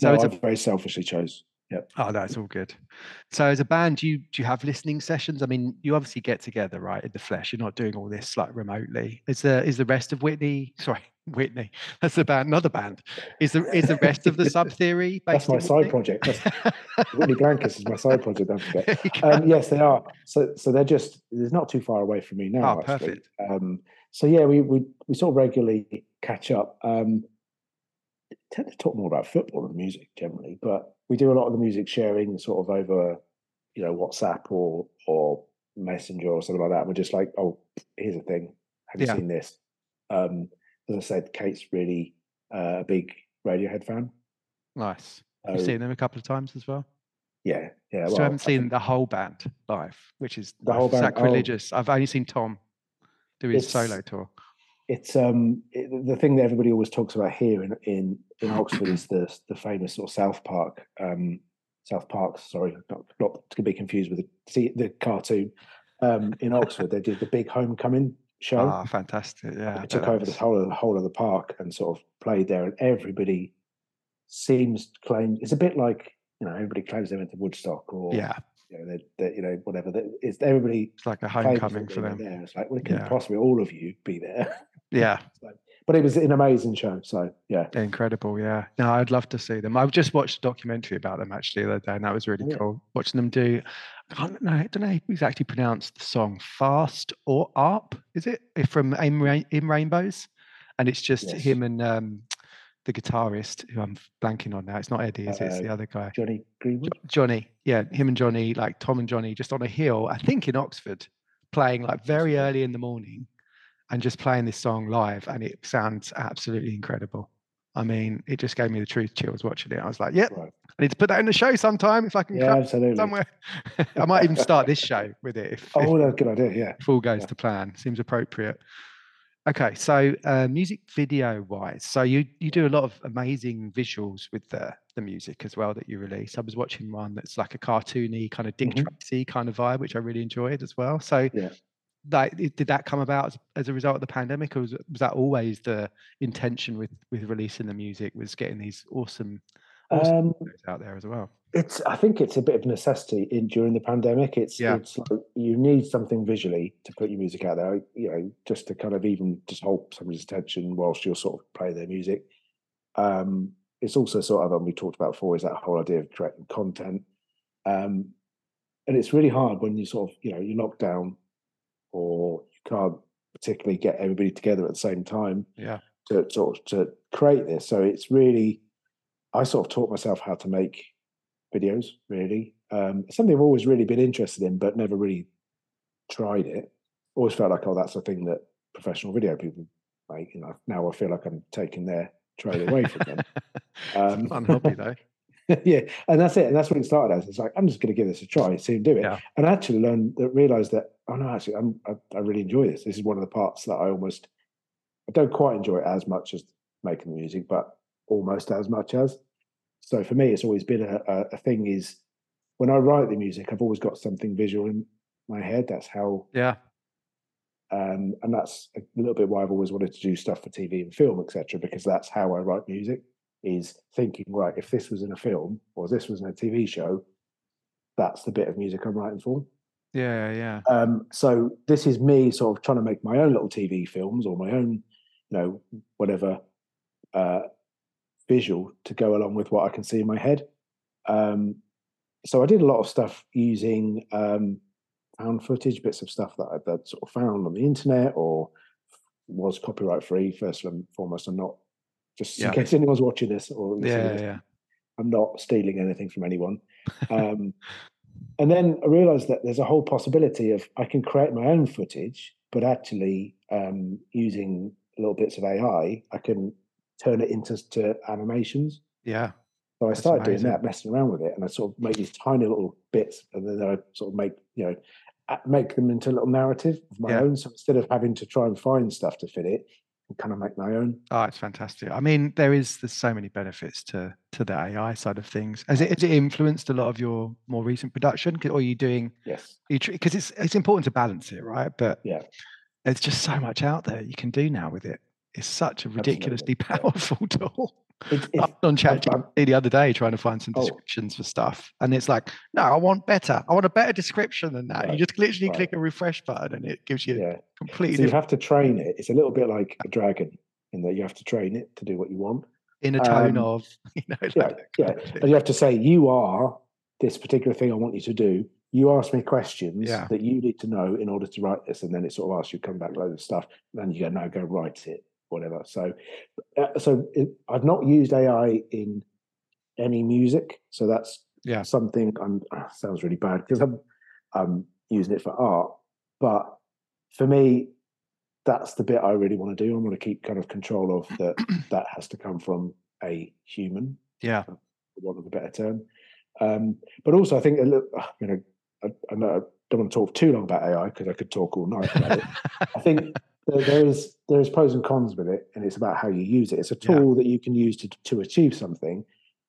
So no, it's I a, very selfishly chose. Yep. Oh, no, it's all good. So as a band, do you, do you have listening sessions? I mean, you obviously get together, right, in the flesh. You're not doing all this like remotely. Is the, is the rest of Witney, sorry, Witney, that's the band, another band. Is the, is the rest of the Sub Theory based? That's my side project. That's, Witney Blankets is my side project, don't forget. Um, yes, they are. So so they're just, there's not too far away from me now. Oh, actually. Perfect. Um, so yeah, we, we, we sort of regularly catch up. Um, tend to talk more about football than music generally, but we do a lot of the music sharing sort of over, you know, WhatsApp or or Messenger or something like that. We're just like, oh, here's a thing. Have you yeah. seen this? Um, as I said, Kate's really uh, a big Radiohead fan. Nice. So, I've seen them a couple of times as well. Yeah, yeah. So well, I haven't seen I the whole band live, which is the whole band, sacrilegious. Oh, I've only seen Tom do his solo tour. It's um it, the thing that everybody always talks about here in in, in Oxford is the the famous sort of South Park, um, South Park. Sorry, not, not to be confused with the see, the cartoon. Um, in Oxford, they did the big homecoming show. Ah, oh, fantastic! Yeah, it took over the whole of the whole of the park and sort of played there, and everybody seems to claim it's a bit like, you know, everybody claims they went to Woodstock or yeah. You know, they, they, you know, whatever. It's everybody. It's like a homecoming for them. There. It's like, well, it can yeah. possibly all of you be there. Yeah. So, but it was an amazing show. So yeah, incredible. Yeah. No, I'd love to see them. I've just watched a documentary about them actually the other day, and that was really yeah. cool. Watching them do. I don't know. I don't know exactly pronounce the song "Fast" or "Arp." Is it from In, Rain- In Rainbows? And it's just yes. him and um, the guitarist who I'm blanking on now. It's not Eddie, is uh, it? It's the other guy. Johnny Greenwood. Jo- Johnny. Yeah, him and Johnny, like Tom and Johnny, just on a hill, I think in Oxford, playing like very early in the morning and just playing this song live. And it sounds absolutely incredible. I mean, it just gave me the truth chills watching it. I was like, yep, right. I need to put that in the show sometime if I can yeah, come absolutely. somewhere. I might even start this show with it. If, oh, that's a good idea, yeah. If all goes yeah. to plan, seems appropriate. Okay, so uh, music video-wise, so you, you do a lot of amazing visuals with the, the music as well that you release. I was watching one that's like a cartoony kind of Dick mm-hmm. Tracy kind of vibe, which I really enjoyed as well. So yeah. like, did that come about as, as a result of the pandemic, or was, was that always the intention with, with releasing the music, was getting these awesome, awesome um, videos out there as well? It's I think it's a bit of necessity in during the pandemic. It's yeah. it's like you need something visually to put your music out there, you know, just to kind of even just hold somebody's attention whilst you're sort of playing their music. Um, it's also sort of, and we talked about before, is that whole idea of creating content. Um, and it's really hard when you sort of, you know, you're locked down or you can't particularly get everybody together at the same time yeah. to sort of to create this. So it's really, I sort of taught myself how to make videos, really. Um, something I've always really been interested in, but never really tried it. Always felt like, oh, that's a thing that professional video people make. You know, now I feel like I'm taking their trade away from them. Um, I'm happy though. Yeah, and that's it. And that's what it started as. It's like, I'm just going to give this a try, see him do it. Yeah. And I actually learned that, realised that, oh no, actually, I'm, I, I really enjoy this. This is one of the parts that I almost, I don't quite enjoy it as much as making the music, but almost as much as. So for me, it's always been a, a, a thing is when I write the music, I've always got something visual in my head. That's how, yeah. Um, and that's a little bit why I've always wanted to do stuff for T V and film, et cetera, because that's how I write music, is thinking, right, if this was in a film or this was in a T V show, that's the bit of music I'm writing for. Yeah, yeah. Um, so this is me sort of trying to make my own little T V films or my own, you know, whatever, uh, visual to go along with what I can see in my head. Um, so I did a lot of stuff using um, found footage, bits of stuff that I that sort of found on the internet or was copyright free, first and foremost. I'm not, just yeah. in case anyone's watching this or listening yeah, to this, yeah. I'm not stealing anything from anyone. Um, and then I realized that there's a whole possibility of I can create my own footage, but actually um, using little bits of A I, I can turn it into to animations. Yeah. So I started amazing. doing that, messing around with it, and I sort of make these tiny little bits, and then I sort of make, you know, make them into a little narrative of my yeah. own. So instead of having to try and find stuff to fit it, and kind of make my own. Oh, it's fantastic. I mean, there is there's so many benefits to to the A I side of things. Has it, has it influenced a lot of your more recent production? Or are you doing? Yes. Because it's it's important to balance it, right? But yeah, there's just so much out there you can do now with it. It's such a ridiculously Absolutely. powerful tool. It's, it's, I was on ChatGPT the other day trying to find some descriptions oh. for stuff, and it's like, no, I want better. I want a better description than that. Right. You just literally right. click a refresh button, and it gives you yeah. completely. So you have to train it. It's a little bit like a dragon, in that you have to train it to do what you want in a tone um, of, you know, like yeah, yeah. And you have to say, you are this particular thing I want you to do. You ask me questions yeah. that you need to know in order to write this, and then it sort of asks you come back loads of stuff, and then you go, no, go write it. Whatever. So, uh, so it, I've not used A I in any music. So that's yeah. something. I'm uh, sounds really bad because I'm um, using it for art. But for me, that's the bit I really want to do. I want to keep kind of control of that. That has to come from a human. Yeah, for want of a better term. Um, but also, I think look, you know, I, I know I don't want to talk too long about A I because I could talk all night about it. I think. There is there is pros and cons with it, and it's about how you use it. It's a tool yeah. that you can use to to achieve something,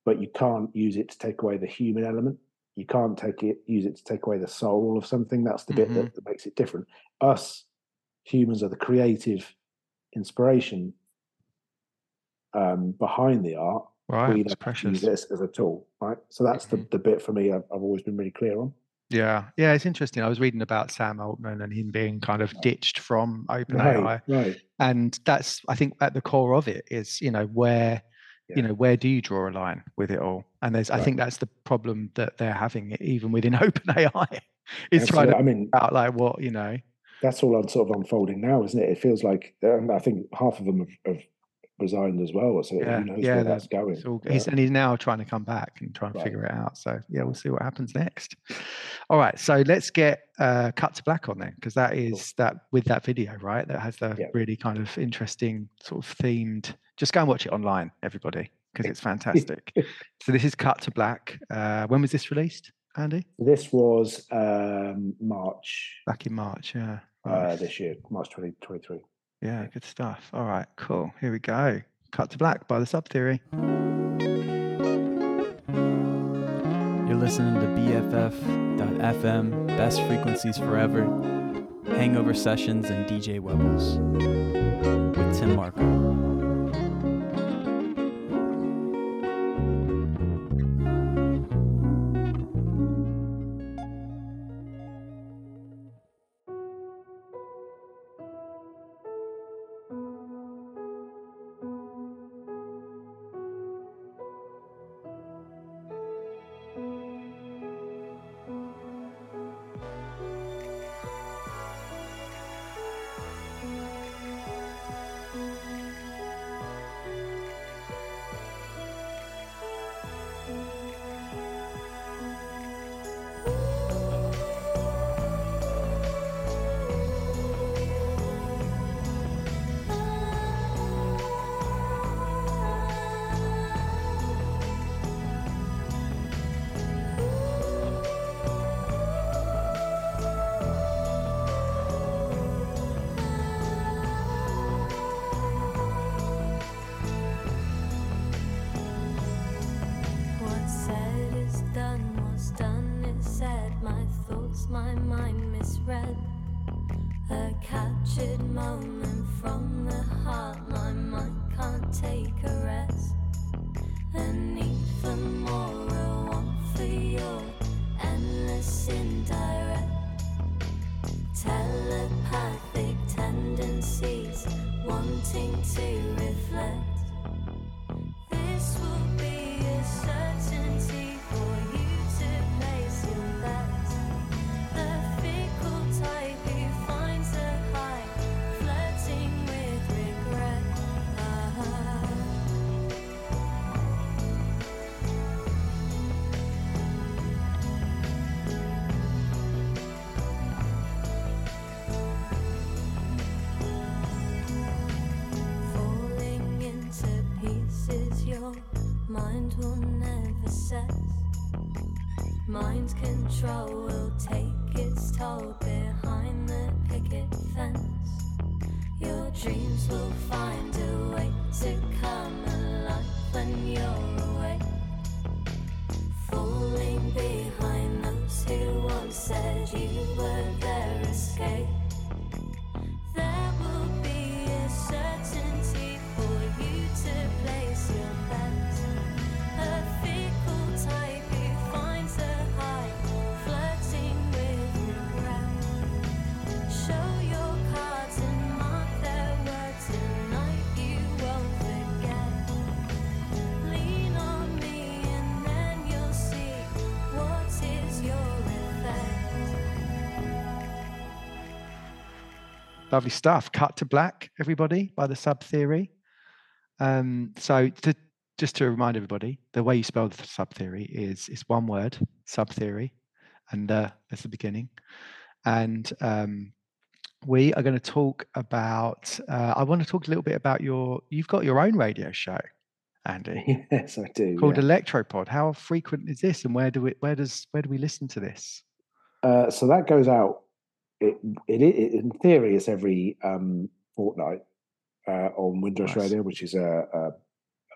but you can't use it to take away the human element. You can't take it use it to take away the soul of something. That's the mm-hmm. bit that, that makes it different. Us humans are the creative inspiration um, behind the art. Right, we use this as a tool, right? So that's mm-hmm. the the bit for me. I've, I've always been really clear on. Yeah, yeah, it's interesting. I was reading about Sam Altman and him being kind of ditched from OpenAI, right, right. and that's I think at the core of it is you know where, yeah. you know where do you draw a line with it all? And there's right. I think that's the problem that they're having even within OpenAI is Absolutely. trying to I mean out like what you know. That's all I'm sort of unfolding now, isn't it? It feels like um, I think half of them have, have resigned as well, so yeah, who knows yeah, where that's, that's going. All, yeah. he's, and he's now trying to come back and try and right. figure it out. So yeah, we'll see what happens next. All right, so let's get uh, Cut to Black on then, because that is cool. that with that video, right? That has the yeah. really kind of interesting sort of themed. Just go and watch it online, everybody, because it's fantastic. So this is Cut to Black. Uh, when was this released, Andy? This was um, March. Back in March, yeah. Nice. Uh, this year, March twenty twenty-three. Yeah, good stuff. All right, cool. Here we go. Cut to Black by the Sub Theory. You're listening to B F F dot F M, Best Frequencies Forever, Hangover Sessions, and D J Wobbles with Tim Marco. Control will take its toll behind the picket fence. Your dreams will find a way to come alive when you're away. Falling behind those who once said you were their escape. There will be a certainty for you to place your bets. A fickle type who finds a high, flirting with regret. Show your cards and mark their words. Tonight you won't forget. Lean on me and then you'll see what is your effect. Lovely stuff. Cut to Black, everybody, by the Sub Theory. Um, so to, just to remind everybody, the way you spell the Sub Theory is it's one word, Sub Theory, and uh, that's the beginning. And um, we are going to talk about. Uh, I want to talk a little bit about your. You've got your own radio show, Andy. Yes, I do. Called yeah. Electropod. How frequent is this, and where do we? Where does? Where do we listen to this? Uh, so that goes out. It, it, it in theory it's every um, fortnight uh, on Windrush nice. Radio, which is a, a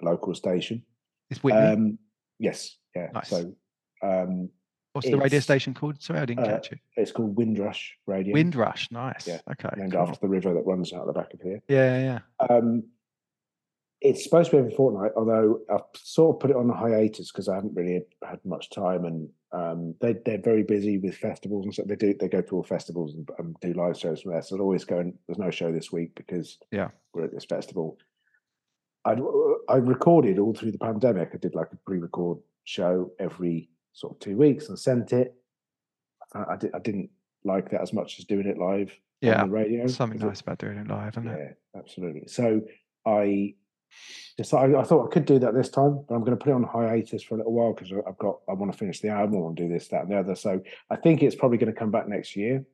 local station. It's Witney. Um, yes, yeah. Nice. So, um, what's the radio station called? Sorry, I didn't uh, catch it. It's called Windrush Radio. Windrush, nice. Yeah. Okay. Named cool. after the river that runs out the back of here. Yeah, yeah. Um, it's supposed to be every fortnight, although I've sort of put it on a hiatus because I haven't really had much time, and um, they, they're very busy with festivals and stuff. They do they go to all festivals and, and do live shows from there. So I'd always go and there's no show this week because yeah. we're at this festival. I I recorded all through the pandemic. I did like a pre-record show every sort of two weeks and sent it. I, I, did, I didn't like that as much as doing it live yeah. on the radio. Something nice it, about doing it live, isn't yeah, it? Yeah, absolutely. So I. Just, I, I thought I could do that this time, but I'm going to put it on hiatus for a little while because I've got I want to finish the album, I want to do this, that, and the other. So I think it's probably going to come back next year.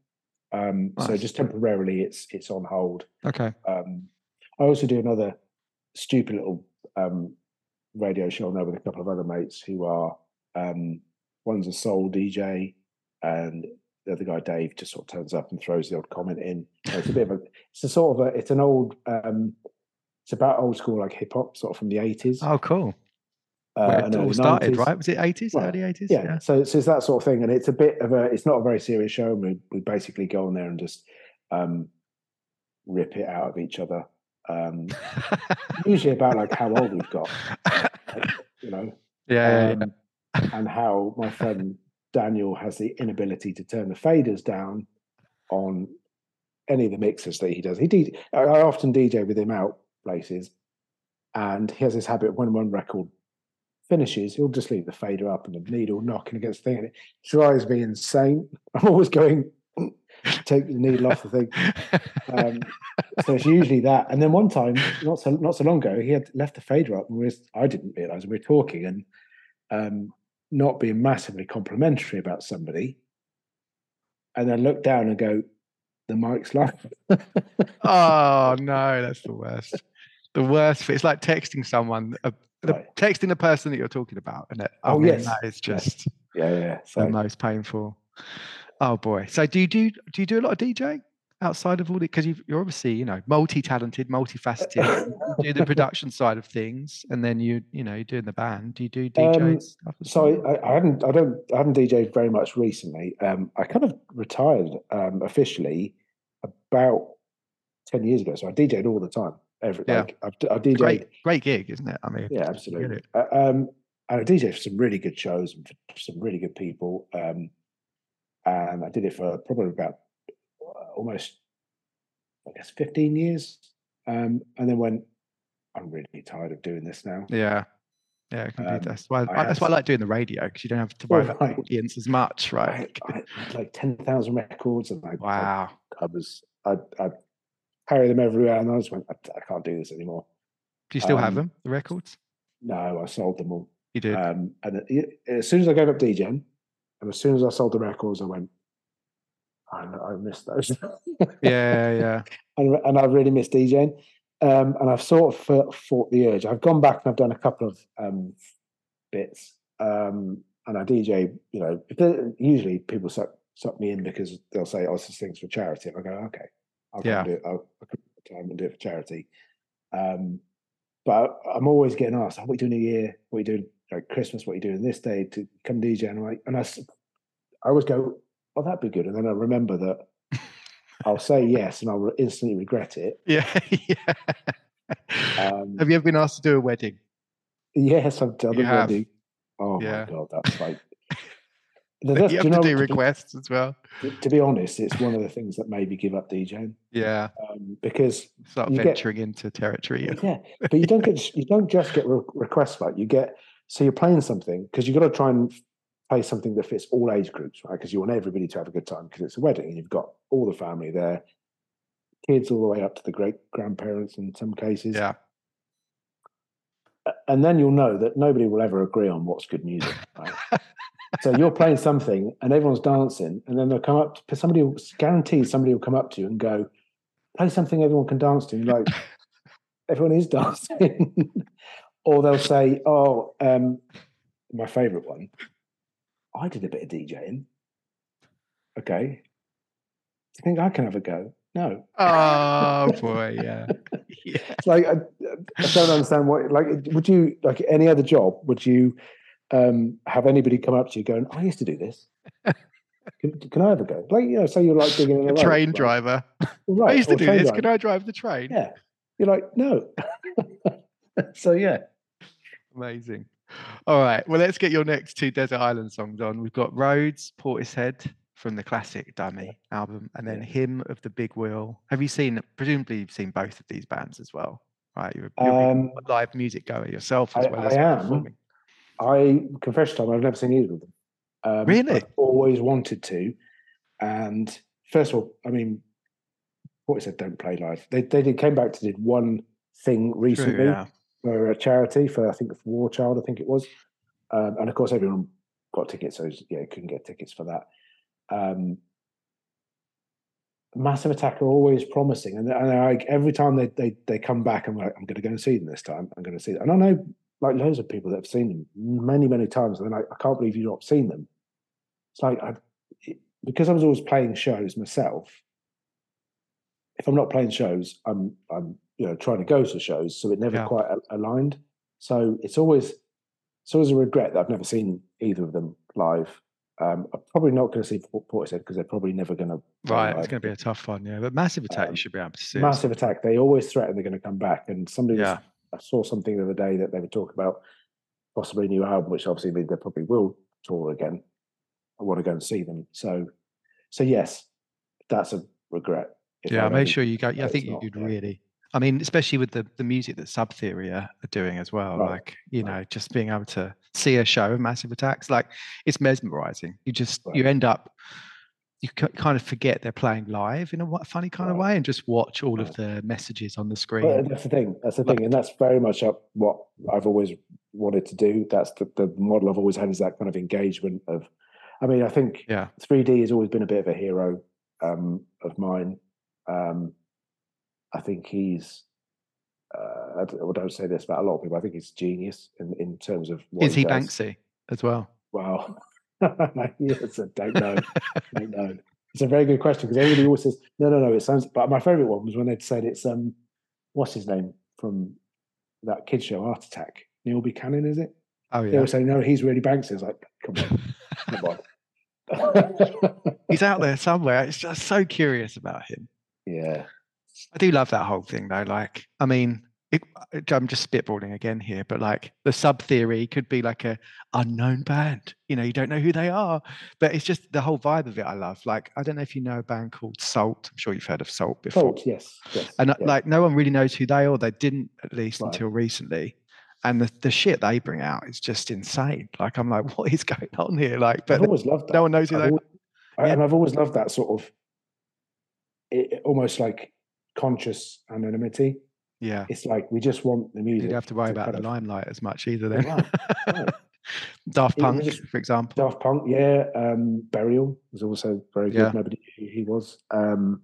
Um, nice. So just temporarily, it's it's on hold. Okay. Um, I also do another stupid little um, radio show now with a couple of other mates who are um, one's a soul D J and the other guy Dave just sort of turns up and throws the odd comment in. So it's a bit of a it's a sort of a it's an old. Um, It's about old school, like hip hop, sort of from the eighties. Oh, cool! Uh, Where it all started, nineties. Right? Was it eighties, well, early eighties? Yeah. yeah. So, so it's that sort of thing, and it's a bit of a. It's not a very serious show. And we we basically go on there and just um, rip it out of each other. Um, usually about like how old we've got, like, you know. Yeah, um, yeah. And how my friend Daniel has the inability to turn the faders down on any of the mixes that he does. He did. I, I often D J with him out. Places, and he has this habit when one record finishes, he'll just leave the fader up and the needle knocking against the thing, and it drives me insane. I'm always going, take the needle off the thing. Um, so it's usually that. And then one time, not so not so long ago, he had left the fader up, and we were, I didn't realise we were talking and um, not being massively complimentary about somebody, and then look down and go, the mic's live. Oh no, that's the worst. The worst. It's like texting someone, uh, the, right. texting the person that you're talking about, and it, oh, oh yes, that is just yeah, yeah, so. The most painful. Oh boy. So do you do do you do a lot of DJing outside of all the? Because you're obviously you know multi-talented, multifaceted. You do the production side of things, and then you you know you're doing the band. Do you do D J um, stuff? So I, I haven't I don't I haven't DJed very much recently. Um, I kind of retired um, officially about ten years ago. So I DJed all the time. Every yeah. like I've, I've DJed great, great gig, isn't it? I mean, yeah, absolutely. Uh, um, and I DJed for some really good shows and for some really good people. Um, and I did it for probably about almost, I guess, fifteen years. Um, and then went, I'm really tired of doing this now. Yeah, yeah, I can um, do that. That's why I, I, that's why I like doing the radio because you don't have to worry well, about the audience as much, right? I, I had like ten thousand records, and I, wow, I, I was. I'd, I'd carry them everywhere, and I just went, I, I can't do this anymore. Do you still um, have them, the records? No, I sold them all. You did? Um, and it, as soon as I gave up DJing, and as soon as I sold the records, I went, I, I missed those. yeah, yeah. and, and I really missed DJing. Um, and I've sort of fought the urge. I've gone back and I've done a couple of um, bits. Um, and I D J, you know, usually people suck, suck me in because they'll say, oh, this is things for charity. And I go, okay. I'll yeah. do it. I'll, I wouldn't do it for charity. Um, but I, I'm always getting asked, oh, what are you doing a year? What are you doing like Christmas? What are you doing this day to come D J? And, I, and I, I always go, well, that'd be good. And then I remember that I'll say yes and I'll instantly regret it. Yeah. yeah. Um, have you ever been asked to do a wedding? Yes, I've done a wedding. Oh, yeah. My God, that's like... That's, you have you know, to do to requests be, as well. To be honest, it's one of the things that made me give up DJing. Yeah, um, because start venturing get, into territory. Yeah, but you don't get you don't just get re- requests like you get. So you're playing something because you've got to try and play something that fits all age groups, right? Because you want everybody to have a good time because it's a wedding and you've got all the family there, kids all the way up to the great grandparents in some cases. Yeah, and then you'll know that nobody will ever agree on what's good music, right? So you're playing something and everyone's dancing and then they'll come up, to, somebody will, guaranteed somebody will come up to you and go, play something everyone can dance to. And you're like, everyone is dancing. Or they'll say, oh, um, my favourite one, I did a bit of DJing. Okay. Do you think I can have a go? No. Oh, boy, yeah. yeah. It's like, I, I don't understand what, like, would you, like any other job, would you, Um, have anybody come up to you going, I used to do this. Can, can I have a go? Like, you know, say you're like digging in a, a train road, driver. Right. I used to do this. Driver. Can I drive the train? Yeah. You're like, no. So, yeah. Amazing. All right. Well, let's get your next two Desert Island songs on. We've got Rhodes, Portishead from the classic Dummy yeah. album, and then yeah. Hymn of the Big Wheel. Have you seen, presumably, you've seen both of these bands as well, right? You're, you're um, a live music goer yourself as I, well as I am. Performing. I confess to time, I've never seen either of them. Um, really? I've always wanted to. And first of all, I mean, Portishead don't play live. They they did, came back to did one thing recently True, yeah. for a charity for, I think, for War Child, I think it was. Um, and of course, everyone got tickets, so yeah, couldn't get tickets for that. Um, Massive Attack are always promising. And, and I, every time they, they, they come back, I'm like, I'm going to go and see them this time. I'm going to see them. And I know... like loads of people that have seen them many, many times. And they're like, I can't believe you've not seen them. It's like, I, it, because I was always playing shows myself, if I'm not playing shows, I'm, I'm you know, trying to go to shows. So it never yeah. quite a- aligned. So it's always, it's always a regret that I've never seen either of them live. Um, I'm probably not going to see Portishead because they're probably never going to. Right, it's going to be a tough one, yeah. But Massive Attack, um, you should be able to see. Massive Attack, they always threaten they're going to come back. And somebody yeah. I saw something the other day that they were talking about possibly a new album, which obviously means they probably will tour again. I want to go and see them. So, so yes, that's a regret. Yeah, I make sure you go. Yeah, I think you'd not, really, yeah. I mean, especially with the, the music that Sub Theory are doing as well. Right. Like, you right. know, just being able to see a show of Massive Attacks, like it's mesmerizing. You just, right. you end up, you kind of forget they're playing live in a funny kind right. of way and just watch all right. of the messages on the screen. Well, that's the thing. That's the thing. And that's very much up what I've always wanted to do. That's the, the model I've always had is that kind of engagement of, I mean, I think yeah. three D has always been a bit of a hero um, of mine. Um, I think he's, uh, I, don't, I don't say this about a lot of people. I think he's genius in, in terms of what Is he, he does. Banksy as well? Wow. Yes, I don't know. I don't know. It's a very good question because everybody always says, no, no, no, it sounds, but my favourite one was when they'd said it's, um, what's his name from that kid's show, Heart Attack? Neil Buchanan, is it? Oh, yeah. They were saying, no, he's really Banksy. It's like, come on. Come on. He's out there somewhere. It's just so curious about him. Yeah. I do love that whole thing, though. Like, I mean, It, I'm just spitballing again here, but like the Sub Theory could be like a unknown band, you know, you don't know who they are, but it's just the whole vibe of it. I love, like, I don't know if you know a band called Salt. I'm sure you've heard of Salt before. Salt, yes, yes. And yeah. like, no one really knows who they are. They didn't, at least right. until recently. And the, the shit they bring out is just insane. Like, I'm like, what is going on here? Like, but I've always loved that. No one knows who I've they always, are. I, yeah. And I've always loved that sort of it, almost like conscious anonymity. Yeah, it's like we just want the music. You don't have to worry to about the limelight as much either. Then, right, right. Daft Punk, just, for example. Daft Punk, yeah. Um, Burial was also very good. Yeah. Nobody knew who he was. Um,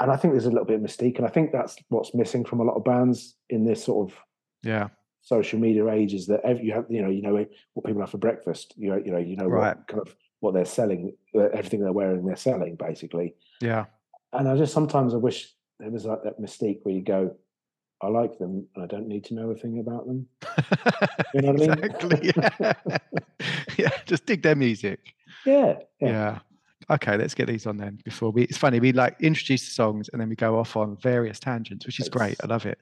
and I think there's a little bit of mystique, and I think that's what's missing from a lot of bands in this sort of yeah social media age is that every, you have you know you know what people have for breakfast. You know you know you know right. what kind of what they're selling, everything they're wearing, they're selling basically. Yeah, and I just sometimes I wish there was like that mystique where you go, I like them and I don't need to know a thing about them. You know what exactly, I mean? Yeah. Yeah, just dig their music. Yeah, yeah. Yeah. Okay, let's get these on then before we, it's funny, we like introduce the songs and then we go off on various tangents, which is it's, great. I love it.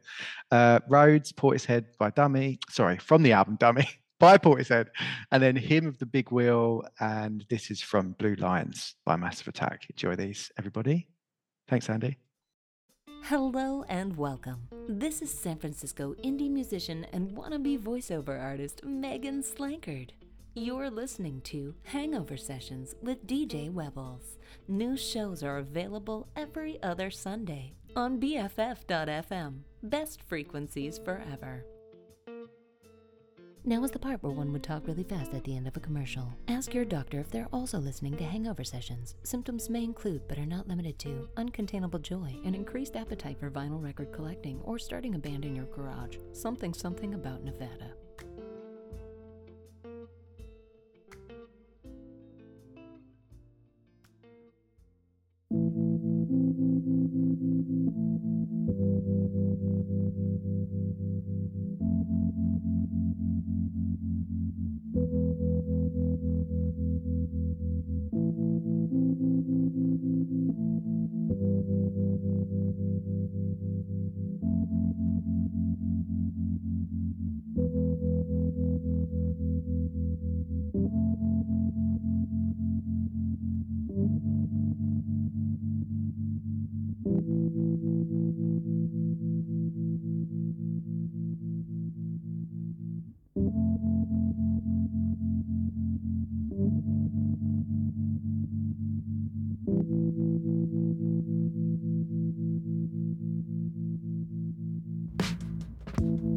Uh, Rhodes, Portishead by Dummy, sorry, from the album Dummy by Portishead, and then Hymn of the Big Wheel, and this is from Blue Lions by Massive Attack. Enjoy these, everybody. Thanks, Andy. Hello and welcome. This is San Francisco indie musician and wannabe voiceover artist Megan Slankard. You're listening to Hangover Sessions with D J Wobbles. New shows are available every other Sunday on B F F dot F M. Best frequencies forever. Now is the part where one would talk really fast at the end of a commercial. Ask your doctor if they're also listening to Hangover Sessions. Symptoms may include, but are not limited to, uncontainable joy, an increased appetite for vinyl record collecting, or starting a band in your garage. Something, something about Nevada. Thank you.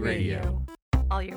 Radio. All your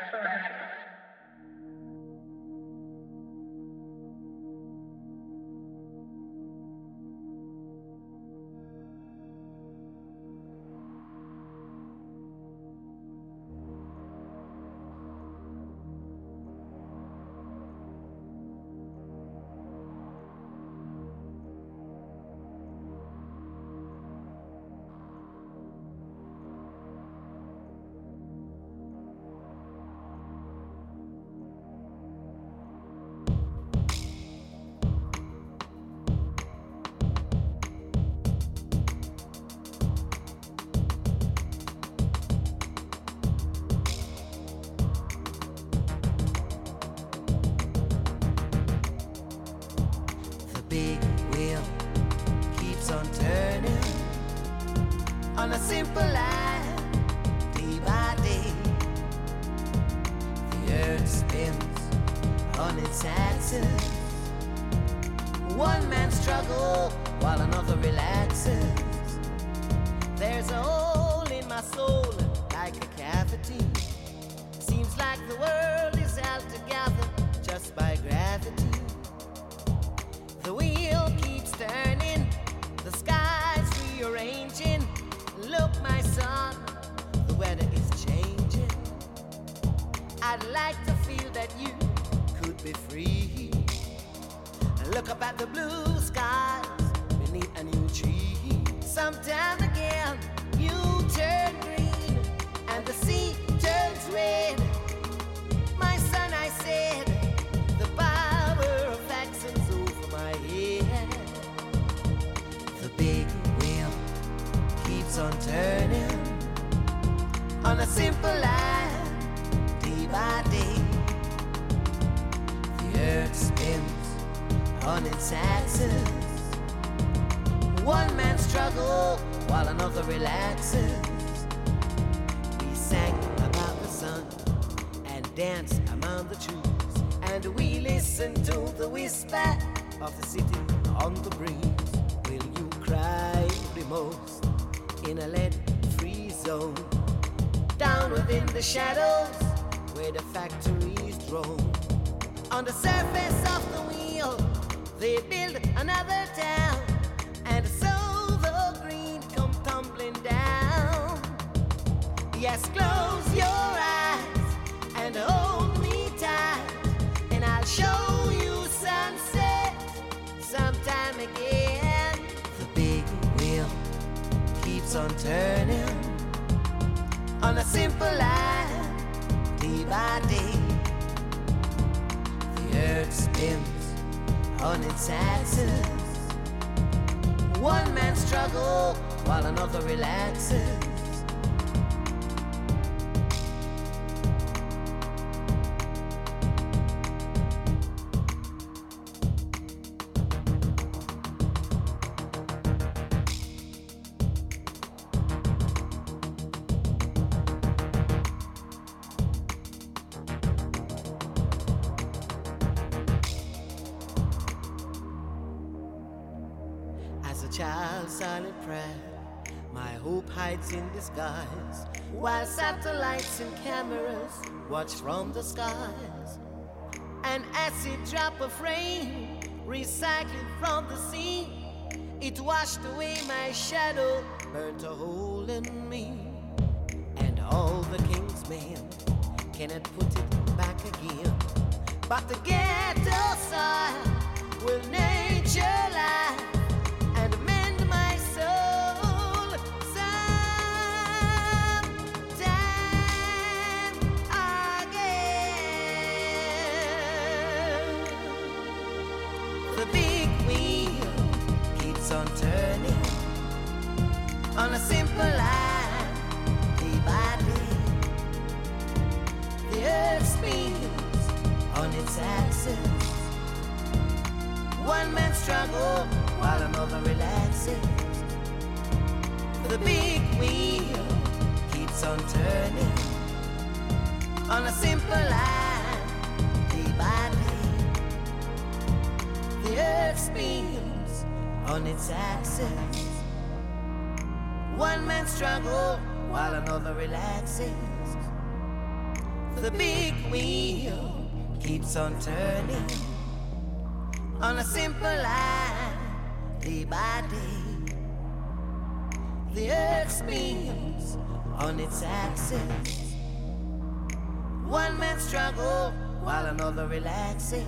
hope hides in disguise, while satellites and cameras watch from the skies. An acid drop of rain, recycled from the sea, it washed away my shadow, burnt a hole in me. And all the king's men cannot put it back again, but the ghetto soil will nature lie and mend my soul sometime again. The big wheel keeps on turning on a simple line, day by day. The earth spins on its axis. One man struggles while another relaxes. The big wheel keeps on turning on a simple line, day by day. The earth spins on its axis. One man struggles while another relaxes. The big wheel keeps on turning on a simple line, day by day. The earth spins on its axis. One man struggles while another relaxes.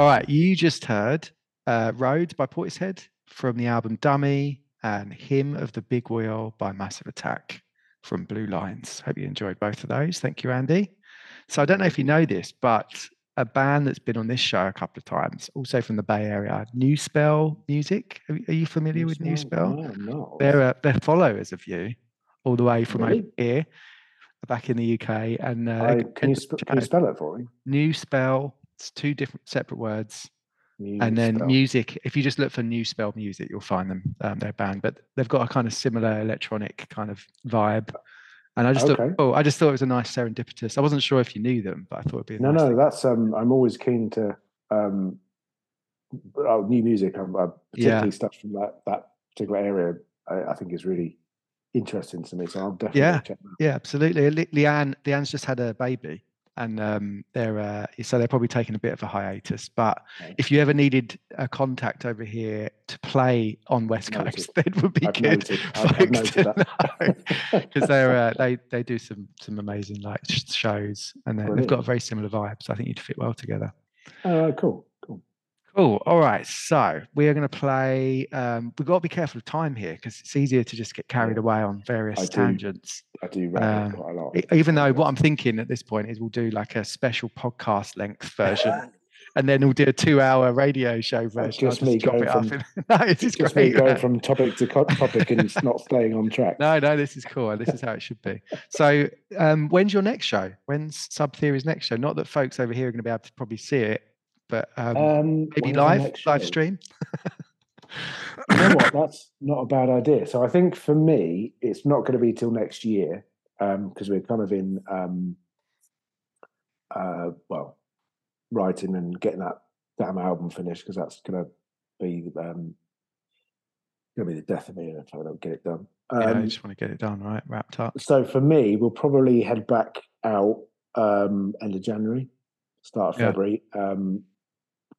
All right, you just heard uh, Road by Portishead from the album Dummy and Hymn of the Big Wheel by Massive Attack from Blue Lines. Hope you enjoyed both of those. Thank you, Andy. So I don't know if you know this, but a band that's been on this show a couple of times, also from the Bay Area, New Spell Music. Are you familiar with New Spell? No, no. They're, uh, they're followers of you all the way from really? over here, back in the U K. And uh, I, can, can, you sp- can you spell it for me? New Spell. It's two different separate words. New and then spell. Music. If you just look for New Spell Music, you'll find them. Um, they're a band, but they've got a kind of similar electronic kind of vibe. And I just okay. thought, oh, I just thought it was a nice serendipitous. I wasn't sure if you knew them, but I thought it'd be a no, nice no. Thing. That's um, I'm always keen to um, oh, new music. I'm uh, particularly yeah. stuff from that that particular area. I, I think is really interesting to me. So I'll definitely yeah. check that. Yeah, absolutely. Le- Leanne, Leanne's just had a baby. And um, they're uh, so they're probably taking a bit of a hiatus. But okay. if you ever needed a contact over here to play on West I've Coast, noted. that would be I've good. Because they uh, they they do some some amazing like shows, and they've got a very similar vibe. So I think you'd fit well together. Oh, uh, cool, cool, cool. All right, so we are going to play. Um, we've got to be careful of time here because it's easier to just get carried yeah. away on various I tangents. Do. I do um, quite a lot. Even though what I'm thinking at this point is we'll do like a special podcast length version and then we'll do a two hour radio show version. It's just me going from topic to topic and it's not staying on track. No, no, this is cool. This is how it should be. So um, when's your next show? When's Sub Theory's next show? Not that folks over here are going to be able to probably see it, but um, um, maybe live, live stream. You know what? That's not a bad idea. So I think for me, it's not going to be till next year because um, we're kind of in, um, uh, well, writing and getting that damn album finished because that's going to be um, going to be the death of me if I don't get it done. Um, yeah, I just want to get it done, right? Wrapped up. So for me, we'll probably head back out um, end of January, start of yeah. February. Um,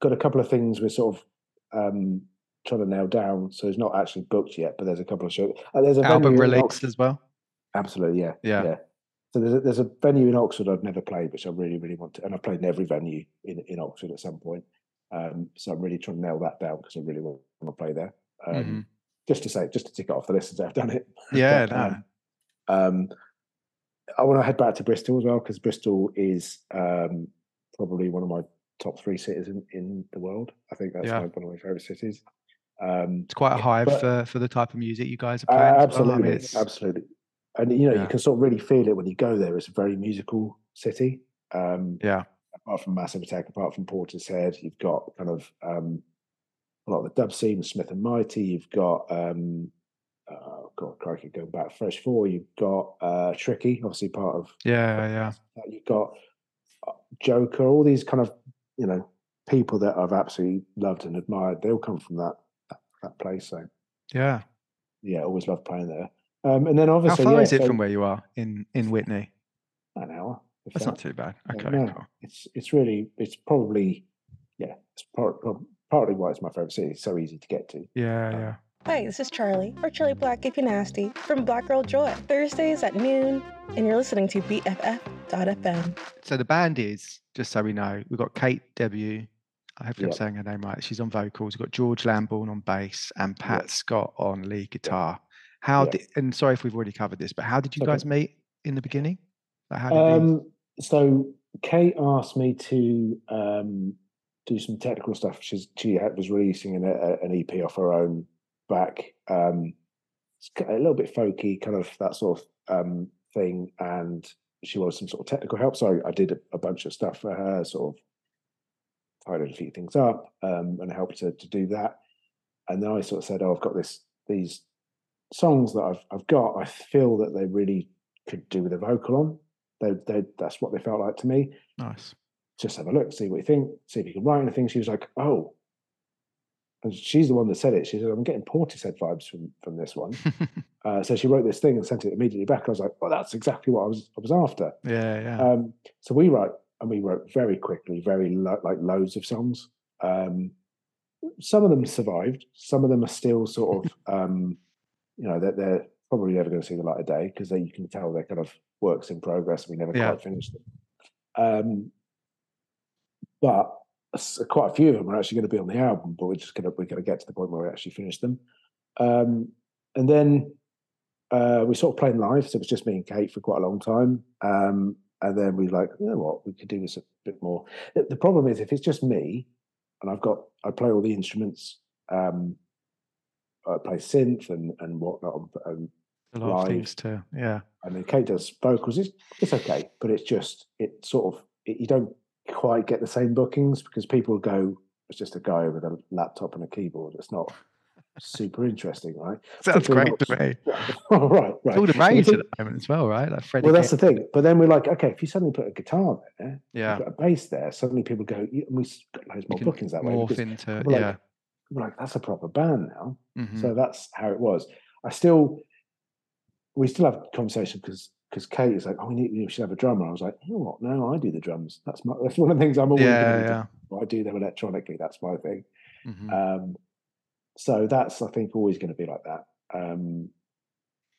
got a couple of things we're sort of. Um, trying to nail down. So it's not actually booked yet, but there's a couple of shows. Uh, there's a album release as well. Absolutely, yeah, yeah. yeah. So there's a, there's a venue in Oxford I've never played, which I really, really want to, and I've played in every venue in, in Oxford at some point. Um, so I'm really trying to nail that down because I really want to play there. Um, mm-hmm. Just to say, just to tick it off the list and say I've done it. Yeah, but, no. Um, I want to head back to Bristol as well, because Bristol is um, probably one of my top three cities in, in the world. I think that's yeah. one of my favourite cities. Um, it's quite a hive but, for, for the type of music you guys are playing. Uh, absolutely, well. I mean, absolutely. And, you know, yeah. you can sort of really feel it when you go there. It's a very musical city. Um, yeah. Apart from Massive Attack, apart from Portishead, you've got kind of um, a lot of the dub scene, Smith and Mighty. You've got, um, uh, God, crikey, going back, Fresh Four. You've got uh, Tricky, obviously part of. Yeah, yeah. You've got Joker, all these kind of, you know, people that I've absolutely loved and admired. They all come from that, that, that place. So, yeah. Yeah, always loved playing there. Um, and then obviously, how far yeah, is it so, from where you are in, in Witney? An hour. That's that. Not too bad. Okay, no, cool. It's it's really it's probably yeah it's part, partly why it's my favourite city. It's so easy to get to. Yeah, um, yeah. Hi, this is Charlie, or Charlie Black if you're nasty, from Black Girl Joy. Thursdays at noon, and you're listening to B F F dot F M. So the band is, just so we know, we've got Kate W. I hope yep. I'm saying her name right. She's on vocals. We've got George Lambourne on bass and Pat yep. Scott on lead guitar. Yep. How yeah. did, and sorry if we've already covered this, but how did you okay. guys meet in the beginning? Like how did um, you... So Kate asked me to um, do some technical stuff. She's, she had, was releasing an, a, an E P off her own back. Um, it's a little bit folky, kind of that sort of um, thing. And she wanted some sort of technical help. So I, I did a, a bunch of stuff for her, sort of tidied a few things up um, and helped her to do that. And then I sort of said, oh, I've got this these... songs that I've I've got, I feel that they really could do with a vocal on. They they that's what they felt like to me. Nice. Just have a look, see what you think, see if you can write anything. She was like, oh, and she's the one that said it. She said, I'm getting Portishead vibes from from this one. uh, so she wrote this thing and sent it immediately back. I was like, well, that's exactly what I was I was after. Yeah, yeah. Um, so we write and we wrote very quickly, very lo- like loads of songs. Um, some of them survived. Some of them are still sort of. Um, you know, that they're, they're probably never going to see the light of day because you can tell they're kind of works in progress. And we never yeah. quite finished them. Um, but quite a few of them are actually going to be on the album, but we're just going to, we're going to get to the point where we actually finish them. Um, and then uh, we sort of played live. So it was just me and Kate for quite a long time. Um, and then we like, you know what, we could do this a bit more. The, the problem is if it's just me and I've got, I play all the instruments, um, I play synth and, and whatnot. Um, a lot live. Of things too, yeah. And then Kate does vocals. It's, it's okay, but it's just, it sort of, it, you don't quite get the same bookings because people go, it's just a guy with a laptop and a keyboard. It's not super interesting, right? Sounds great not, to me. All right, right. It's all the rage at the moment as well, right? Like Freddie well, that's Kate. The thing. But then we're like, okay, if you suddenly put a guitar there, yeah. put a bass there, suddenly people go, and we've got loads more bookings that way. Morph into, yeah. Like, we're like, that's a proper band now. Mm-hmm. So that's how it was. I still, we still have conversation because because Kate is like, oh, we need, we should have a drummer. I was like, you know what? No, I do the drums. That's my, that's one of the things I'm always yeah, doing. Yeah. Do. I do them electronically. That's my thing. Mm-hmm. Um, so that's, I think, always going to be like that. Um,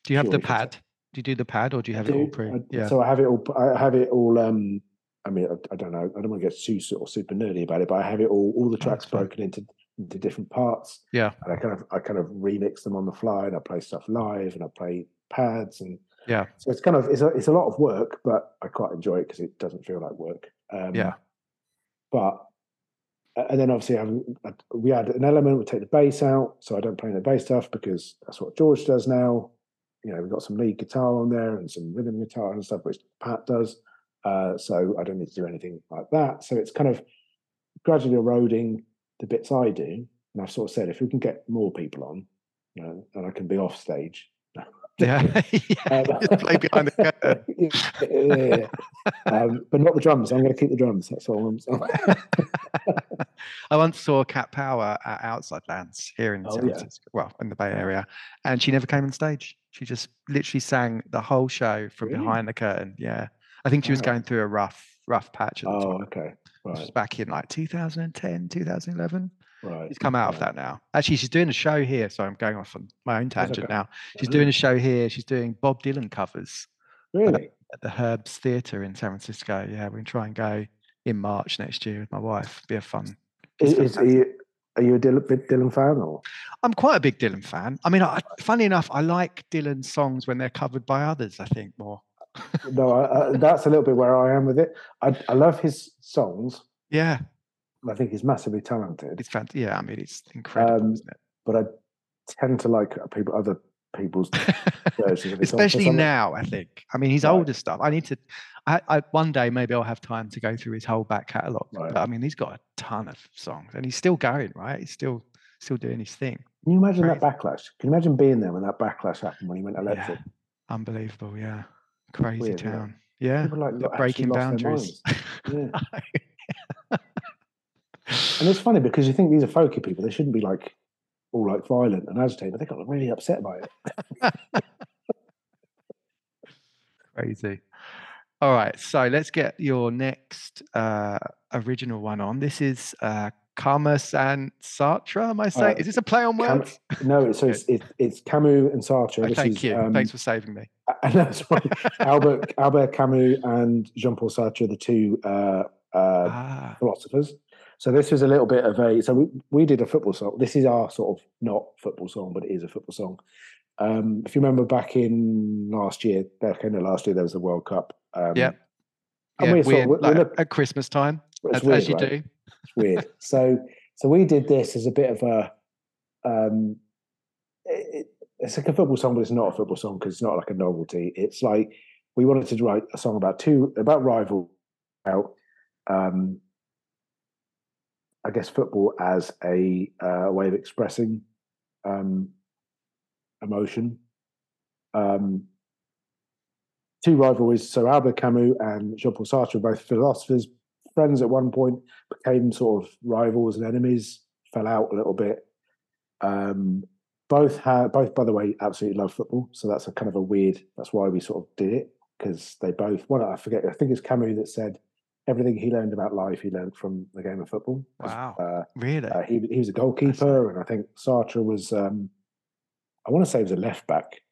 do you have the pad? Do you do the pad or do you have I it do, all pre? I, yeah. So I have it all. I have it all. Um, I mean, I, I don't know. I don't want to get too sort of super nerdy about it, but I have it all. All the tracks oh, broken into. into different parts. Yeah. And I kind of I kind of remix them on the fly and I play stuff live and I play pads and yeah. So it's kind of it's a, it's a lot of work, but I quite enjoy it because it doesn't feel like work. Um, yeah. But and then obviously I, we add an element, we take the bass out, so I don't play any bass stuff because that's what George does now. You know, we've got some lead guitar on there and some rhythm guitar and stuff, which Pat does. Uh, so I don't need to do anything like that. So it's kind of gradually eroding the bits I do, and I've sort of said, if we can get more people on, you know, and I can be off stage. Yeah, yeah. Just play behind the curtain. yeah, yeah, yeah. Um, but not the drums. I'm going to keep the drums. That's all I'm saying. I once saw Cat Power at Outside Lands here in the oh, San Francisco, yeah. well, in the Bay Area, and she never came on stage. She just literally sang the whole show from really? behind the curtain. Yeah, I think she was wow. going through a rough, rough patch at the oh, time. Oh, okay. Right. Which was back in like two thousand ten, two thousand eleven. Right. She's come out right. of that now. Actually, she's doing a show here. So I'm going off on my own tangent now. She's doing a show here. She's doing Bob Dylan covers. Really? At the Herbs Theatre in San Francisco. Yeah, we can try and go in March next year with my wife. Be a fun. Is, is, are you are you a Dylan, big Dylan fan? Or I'm quite a big Dylan fan. I mean, I, funny enough, I like Dylan songs when they're covered by others, I think, more. no, I, I, that's a little bit where I am with it. I, I love his songs. Yeah. I think he's massively talented. It's fant- yeah, I mean, it's incredible, um, isn't it? But I tend to like people, other people's versions of his especially songs now, I think. I mean, his right. older stuff. I need to... I, I one day, maybe I'll have time to go through his whole back catalogue. Right. But I mean, he's got a ton of songs. And he's still going, right? He's still still doing his thing. Can you imagine Crazy. that backlash? Can you imagine being there when that backlash happened, when he went elected? Yeah. Unbelievable, yeah. Crazy Weird, town. Yeah. yeah. Like, like, breaking boundaries. Yeah. And it's funny because you think these are folky people; they shouldn't be like all like violent and agitated. They got really upset by it. Crazy. All right, so let's get your next uh, original one on. This is uh, Camus and Sartre. Am I saying? Uh, is this a play on words? Cam- no, so it's, it's it's Camus and Sartre. Oh, thank is, you. Um, Thanks for saving me. And that's right. Albert Albert Camus and Jean-Paul Sartre, the two uh, uh, ah. philosophers. So this was a little bit of a, so we, we did a football song. This is our sort of not football song, but it is a football song. Um, if you remember back in last year, back in the last year, there was the World Cup. Um, yeah. And yeah, we weird, sort of, like look, at Christmas time, as, weird, as you right? do. It's weird. So so we did this as a bit of a, um, it, it's like a football song, but it's not a football song because it's not like a novelty. It's like, we wanted to write a song about two, about rival, about, um, I guess football as a uh, way of expressing um, emotion. Um, two rivalries, so Albert Camus and Jean-Paul Sartre were both philosophers, friends at one point, became sort of rivals and enemies, fell out a little bit. Um, both, ha- both, by the way, absolutely love football, so that's a kind of a weird, that's why we sort of did it, because they both, well, I forget, I think it's Camus that said, everything he learned about life, he learned from the game of football. Wow, uh, really? Uh, he, he was a goalkeeper, and I think Sartre was, um, I want to say he was a left-back,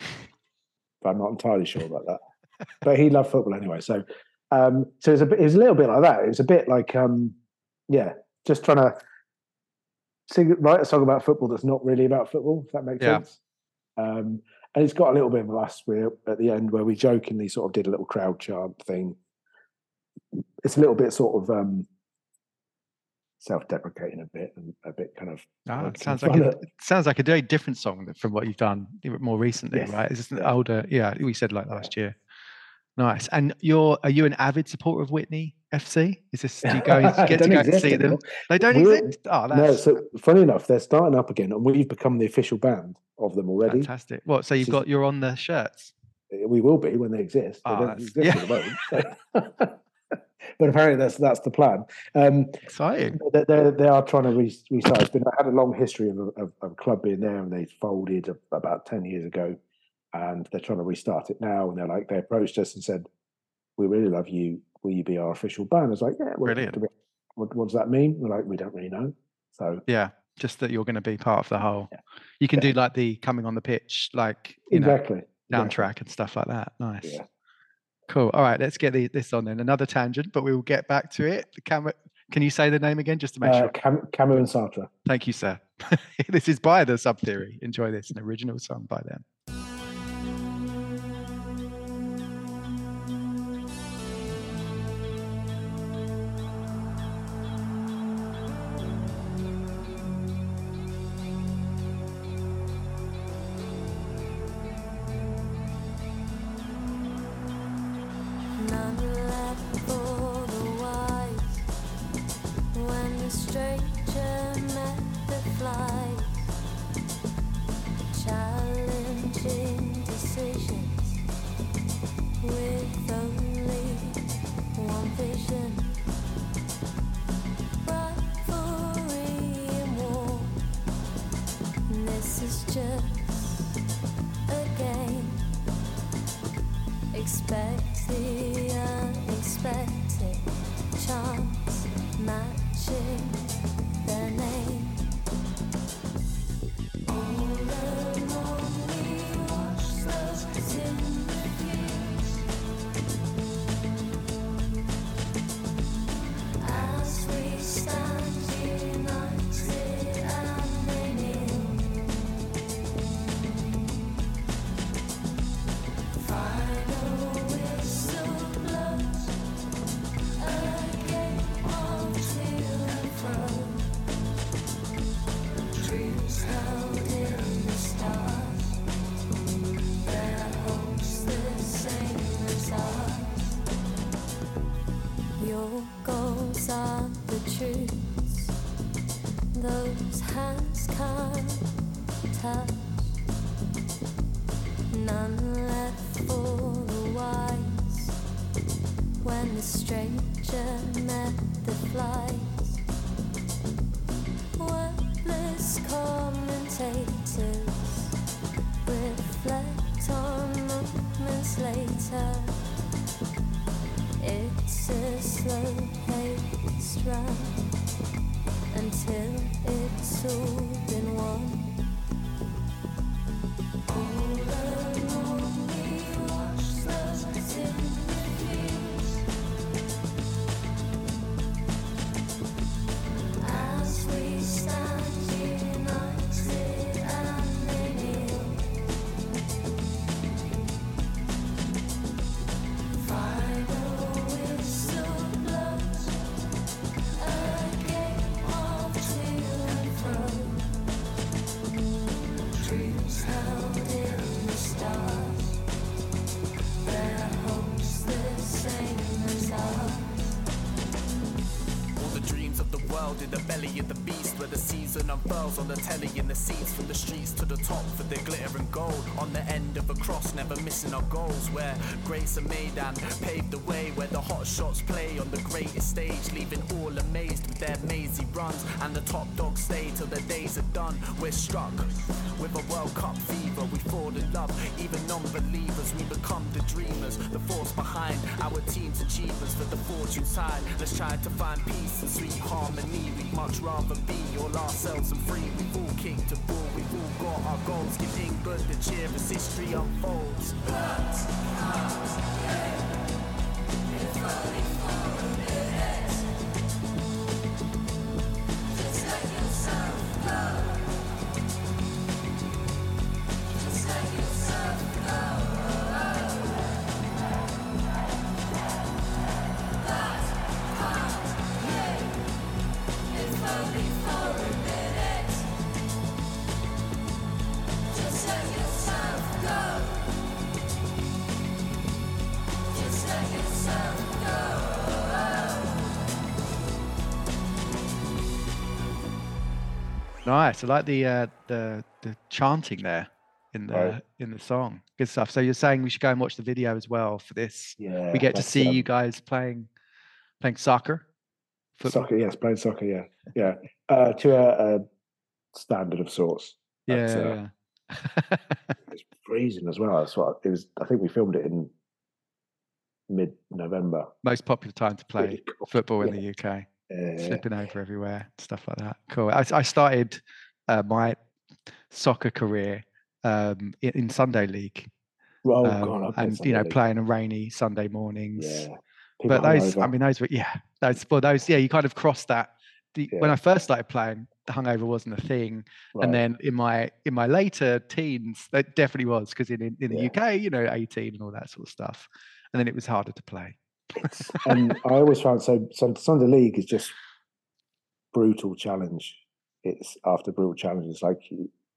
but I'm not entirely sure about that. But he loved football anyway. So um, so it was, a bit, it was a little bit like that. It was a bit like, um, yeah, just trying to sing, write a song about football that's not really about football, if that makes yeah. sense. Um, and it's got a little bit of us where, at the end where we jokingly sort of did a little crowd chant thing. It's a little bit sort of um, self-deprecating a bit, and a bit kind of. Oh, it sounds like a, it sounds like a very different song from what you've done more recently, yes. right? It's just an older, yeah. We said like last year. Nice. And you're are you an avid supporter of Witney F C? Is this do you go you get to go and see them? They don't We're, exist. Oh, that's... No. So funny enough, they're starting up again, and we've become the official band of them already. Fantastic. What? So you've got you're on the shirts. We will be when they exist. They oh, don't exist yeah. at the moment. So. But apparently that's that's the plan. Um, Exciting. They, they, they are trying to re- resize. It's been I had a long history of, of, of a club being there, and they folded about ten years ago, and they're trying to restart it now. And they're like they approached us and said, "We really love you. Will you be our official band?" I was like, "Yeah, well, do we, what, what does that mean?" We're like, "We don't really know." So yeah, just that you're going to be part of the whole. Yeah. You can yeah. do like the coming on the pitch, like you exactly know, down yeah. track and stuff like that. Nice. Yeah. Cool. All right, let's get the, this on then. Another tangent, but we will get back to it. Cam- can you say the name again, just to make uh, sure? Cam- Camus and Sartre. Thank you, sir. This is by the Sub Theory. Enjoy this, an original song by them. Expecting, chance matching. On the telly in the seats, from the streets to the top for their glitter and gold. On the end of a cross, never missing our goals. Where Grace and Maidan paved the way, where the hot shots play on the greatest stage, leaving all amazed with their mazy runs. And the top dogs stay till their days are done. We're struck with a World Cup fever, we fall in love. Even non-believers, we become the dreamers, the force behind our team's achievements. For the fortune side, let's try to find peace and sweet harmony. We'd much rather be all ourselves and free. We've all kicked a ball, we've all got our goals. Give England the cheer as history unfolds. But, but, yeah. Nice. I like the uh, the the chanting there in the right. in the song. Good stuff. So you're saying we should go and watch the video as well for this. Yeah, we get to see um, you guys playing playing soccer. Football. Soccer, yes, playing soccer, yeah, yeah, uh, to a, a standard of sorts. That's, yeah, uh, it's freezing as well. That's what it was. I think we filmed it in mid-November. Most popular time to play really cool. football in yeah. the U K. Uh, Slipping over everywhere, stuff like that. Cool. I, I started uh, my soccer career um, in, in Sunday League, oh, um, God, and Sunday you know, League. playing on rainy Sunday mornings. Yeah. But those, I mean, those were yeah, those well, those yeah, you kind of crossed that. The, yeah. When I first started playing, the hungover wasn't a thing, right. and then in my in my later teens, that definitely was because in in, in the yeah. U K, you know, eighteen and all that sort of stuff, and then it was harder to play. And um, I always found so, so Sunday League is just brutal challenge. It's after brutal challenge. It's like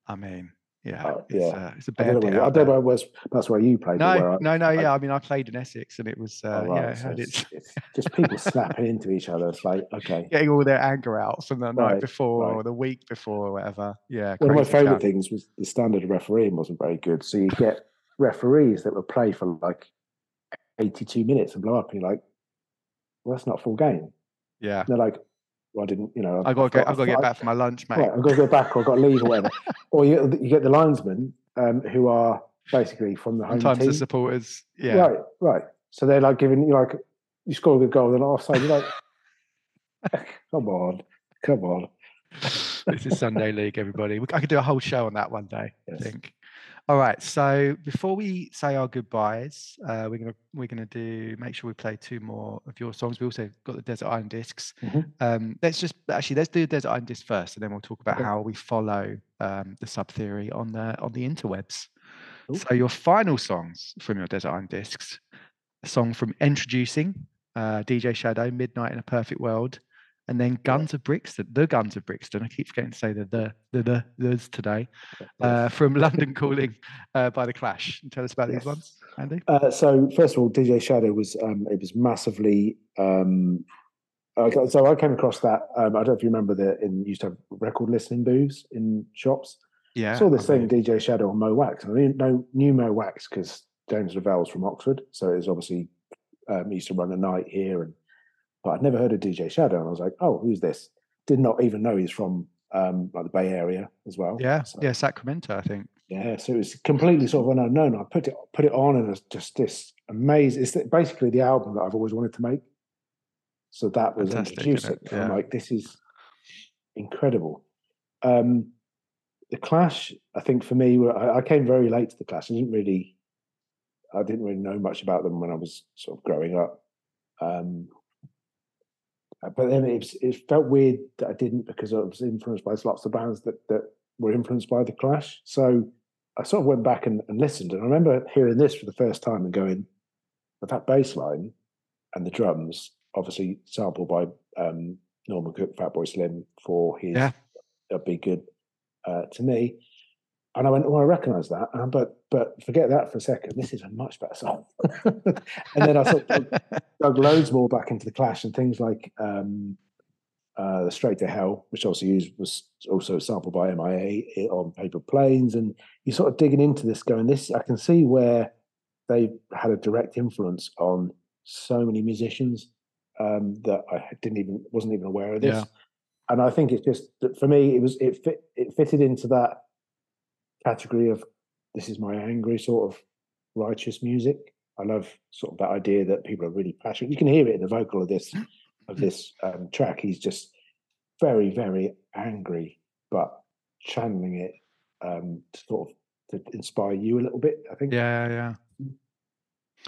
I mean, yeah, uh, it's, yeah. Uh, it's a bad. I don't know, where, I don't know where that's where you played. No, where I, no, no. Yeah, I, I mean, I played in Essex, and it was uh, oh, right. yeah, so it's, it's just people slapping into each other. It's like okay, getting all their anger out from the right, night before right. or the week before or whatever. Yeah, one of my favourite things was the standard of refereeing wasn't very good, so you get referees that would play for like eighty-two minutes and blow up, and you're like, well, that's not a full game. Yeah. And they're like, well, I didn't, you know. I've got to get, get back for my lunch, mate. Right, I've got to go back or I've got to leave or whatever. Or you, you get the linesmen um, who are basically from the home Sometimes team. The supporters, yeah. Right, right. So they're like giving, you like, you score a good goal, then offside, you're like, come on, come on. This is Sunday League, everybody. I could do a whole show on that one day, yes. I think. All right. So before we say our goodbyes, uh, we're gonna we're gonna do make sure we play two more of your songs. We also got the Desert Island Discs. Mm-hmm. Um, let's just actually let's do the Desert Island Discs first, and then we'll talk about okay. how we follow um, the Sub Theory on the on the interwebs. Ooh. So your final songs from your Desert Island Discs: a song from Introducing, uh, D J Shadow, Midnight in a Perfect World, and then Guns of Brixton, the Guns of Brixton. I keep forgetting to say the the the the's today. Uh, from London Calling uh, by The Clash. Tell us about yes. these ones, Andy. Uh, so first of all, D J Shadow was um, it was massively. Um, okay, so I came across that. Um, I don't know if you remember that in used to have record listening booths in shops. Yeah, I saw this I mean, thing D J Shadow and Mo Wax. I didn't know knew Mo Wax because James Lavell's from Oxford, so it was obviously um, used to run a night here and. But I'd never heard of D J Shadow, and I was like, "Oh, who's this?" Did not even know he's from um, like the Bay Area as well. Yeah, so, yeah, Sacramento, I think. Yeah, so it was completely sort of an unknown. I put it put it on, and it's just this amazing. It's basically the album that I've always wanted to make. So that was Introducing. Yeah. I'm like, this is incredible. Um, the Clash, I think for me, were, I, I came very late to the Clash. I didn't really, I didn't really know much about them when I was sort of growing up. Um, But then it, it felt weird that I didn't, because I was influenced by lots of bands that, that were influenced by The Clash. So I sort of went back and, and listened. And I remember hearing this for the first time and going, but that bass line and the drums, obviously sampled by um, Norman Cook, Fatboy Slim, for his yeah. That'd Be Good uh, to Me. And I went, oh, I recognise that. And I, but but forget that for a second. This is a much better song. And then I sort of dug, dug loads more back into The Clash and things like um, uh, The Straight to Hell, which obviously used, was also sampled by M I A on Paper Planes. And you're sort of digging into this going, this I can see where they had a direct influence on so many musicians um, that I didn't even wasn't even aware of this. Yeah. And I think it's just, for me, it was it fit, it fitted into that category of this is my angry sort of righteous music. I love sort of that idea that people are really passionate. You can hear it in the vocal of this of this um, track. He's just very, very angry, but channeling it um, to sort of to inspire you a little bit, I think. Yeah, yeah.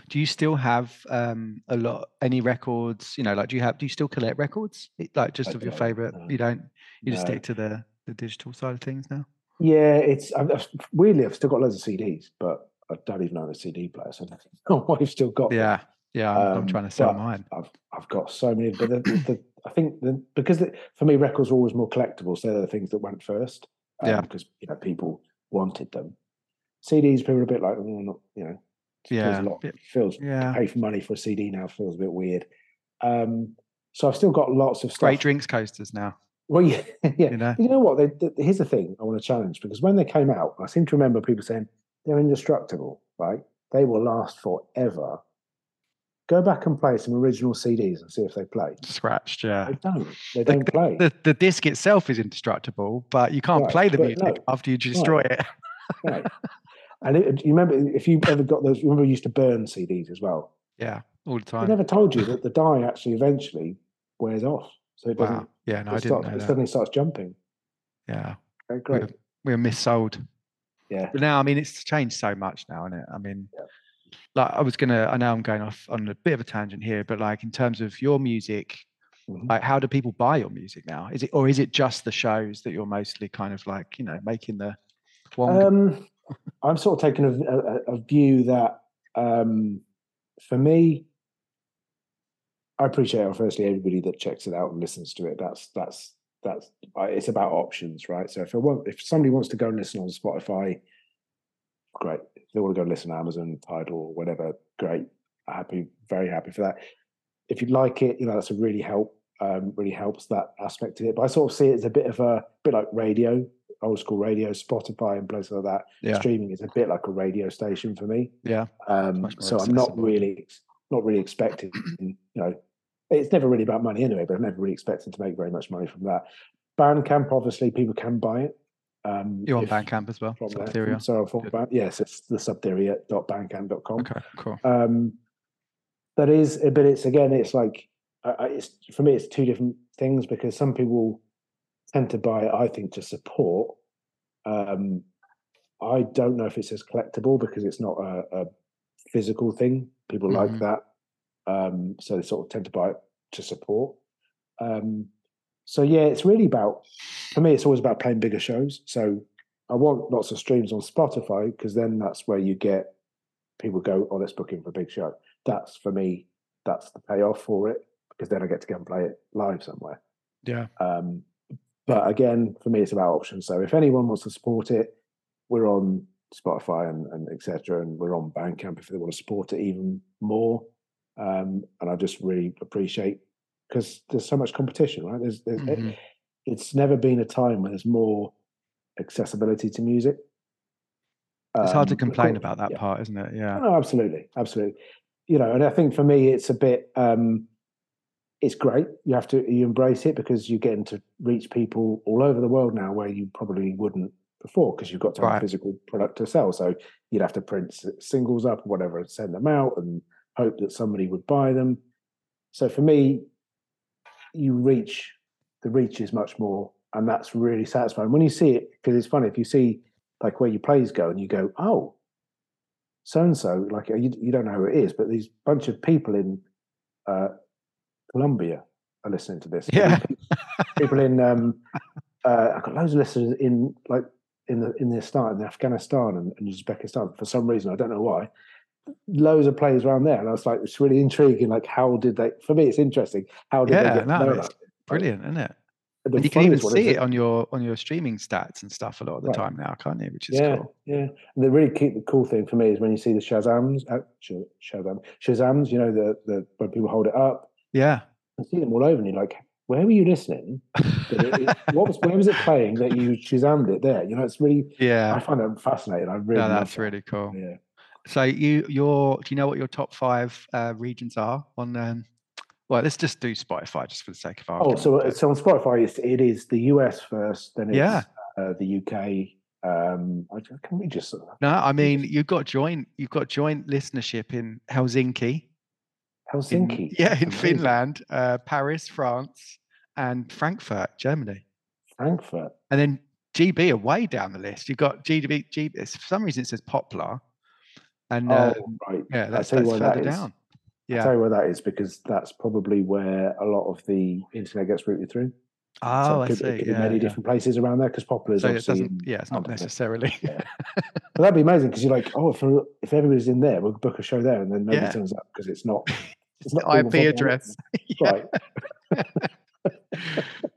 Do you still have um, a lot, any records? You know, like do you have? Do you still collect records? Like just I of your favorite? No. You don't. You no. just stick to the the digital side of things now. Yeah, it's I've, weirdly I've still got loads of C Ds, but I don't even own a C D player. So my wife's still got. Yeah, them. yeah, I'm, um, I'm trying to sell mine. I've I've got so many, but the, the, I think the, because the, for me records were always more collectible, so they're the things that went first. Um, yeah, because you know people wanted them. C Ds, people are a bit like, oh, not you know, it yeah, feels a lot. It feels yeah. to pay for money for a C D now feels a bit weird. Um, so I've still got lots of stuff. Great drinks coasters now. Well, yeah, yeah. You know, you know what? They, they, here's the thing I want to challenge, because when they came out, I seem to remember people saying they're indestructible, right? They will last forever. Go back and play some original C Ds and see if they play. Scratched, yeah. They don't. They don't the, play. The, the disc itself is indestructible, but you can't right, play the music no, after you destroy right. it. Right. And it, you remember, if you ever got those, remember we used to burn C Ds as well? Yeah, all the time. They never told you that the dye actually eventually wears off. So it doesn't, wow. Yeah, no, it I didn't starts, know that. It suddenly starts jumping. Yeah. Okay, great. We were, we were missold. Yeah. But now, I mean, it's changed so much now, isn't it? I mean, yeah. like I was going to, I know I'm going off on a bit of a tangent here, but like in terms of your music, mm-hmm. like how do people buy your music now? Is it, or is it just the shows that you're mostly kind of like, you know, making the one? Um, I'm sort of taking a, a, a view that um, for me, I appreciate it, firstly everybody that checks it out and listens to it. That's that's that's it's about options, right? So if I want, if somebody wants to go and listen on Spotify, great. If they want to go and listen to Amazon, Tidal, or whatever, great. Happy, very happy for that. If you like it, you know that's a really help, um, really helps that aspect of it. But I sort of see it as a bit of a bit like radio, old school radio, Spotify and places like that. Yeah. Streaming is a bit like a radio station for me. Yeah. Um, so accessible. I'm not really not really expecting, you know. It's never really about money anyway, but I'm never really expecting to make very much money from that. Bandcamp, obviously, people can buy it. Um, You're on Bandcamp as well? Subtheory. So Band, yes, it's the subtheory dot bandcamp dot com. Okay, cool. Um, that is, but it's, again, it's like, uh, it's for me, it's two different things, because some people tend to buy it, I think, to support. Um, I don't know if it's as collectible because it's not a, a physical thing. People mm-hmm. like that. Um, so they sort of tend to buy it to support. Um, so, yeah, it's really about, for me, it's always about playing bigger shows. So I want lots of streams on Spotify because then that's where you get people go, oh, let's book in for a big show. That's, for me, that's the payoff for it because then I get to go and play it live somewhere. Yeah. Um, but again, for me, it's about options. So if anyone wants to support it, we're on Spotify and, and et cetera, and we're on Bandcamp if they want to support it even more. Um, and I just really appreciate, because there's so much competition, right? There's, there's mm-hmm. it, it's never been a time when there's more accessibility to music. Um, it's hard to complain about that yeah. part, isn't it? Yeah. No, absolutely, absolutely. You know, and I think for me, it's a bit. Um, it's great. You have to you embrace it because you're getting to reach people all over the world now where you probably wouldn't before because you've got to have right. a physical product to sell. So you'd have to print singles up, or whatever, and send them out, and hope that somebody would buy them. So for me, you reach, the reach is much more, and that's really satisfying. When you see it, because it's funny, if you see like where your plays go and you go, oh, so-and-so, like you, you don't know who it is, but these bunch of people in uh, Colombia are listening to this. Yeah. People, people in, um, uh, I've got loads of listeners in like in the, in the start, in Afghanistan and, and Uzbekistan, for some reason, I don't know why. Loads of players around there, and I was like, it's really intriguing. Like, how did they? For me, it's interesting. How did yeah, they get no, know that? Brilliant, isn't it? And you can even see it on your on your streaming stats and stuff a lot of the right. time now, can't you? Which is yeah, cool. Yeah, and the really keep, the cool thing for me is when you see the Shazams, uh, Shazam, Shazams. You know, the the when people hold it up. Yeah, you see them all over, and you're like, where were you listening? it, it, what was where was it playing that you Shazammed it there? You know, it's really yeah. I find it fascinating. I really no, that's that. really cool. Yeah. So you, your, do you know what your top five uh, regions are on? Um, well, let's just do Spotify just for the sake of argument. Oh, so so on Spotify, it's, it is the U S first, then it's yeah. uh, the U K. Um, can we just? Uh, no, I mean you've got joint, you've got joint listenership in Helsinki, Helsinki, in, yeah, in Amazing. Finland, uh, Paris, France, and Frankfurt, Germany. Frankfurt, and then G B are way down the list. You've got G B, G B. For some reason, it says Poplar. And oh, uh, right. yeah, that's, that's further that down. Yeah. I'll tell you where that is because that's probably where a lot of the internet gets routed through. Oh, so it could, I see. It could yeah, be many yeah. different places around there because Poplar is so obviously... It yeah, it's not necessarily. Yeah. But that'd be amazing because you're like, oh, if, if everybody's in there, we'll book a show there and then nobody yeah. turns up because it's not... It's not I P address. Right.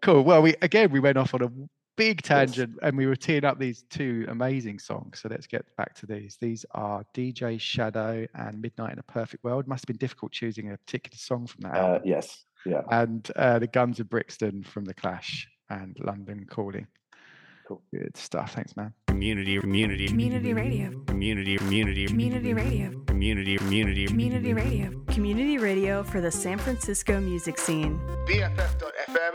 Cool. Well, we again, we went off on a... big tangent, and we were teeing up these two amazing songs. So let's get back to these. These are D J Shadow and Midnight in a Perfect World. Must have been difficult choosing a particular song from that uh, album. Yes, yeah. And uh, The Guns of Brixton from The Clash and London Calling. Cool. Good stuff. Thanks, man. Community, community, community radio. Community, community, community radio. Community, community, community radio. Community radio for the San Francisco music scene. B F F dot F M,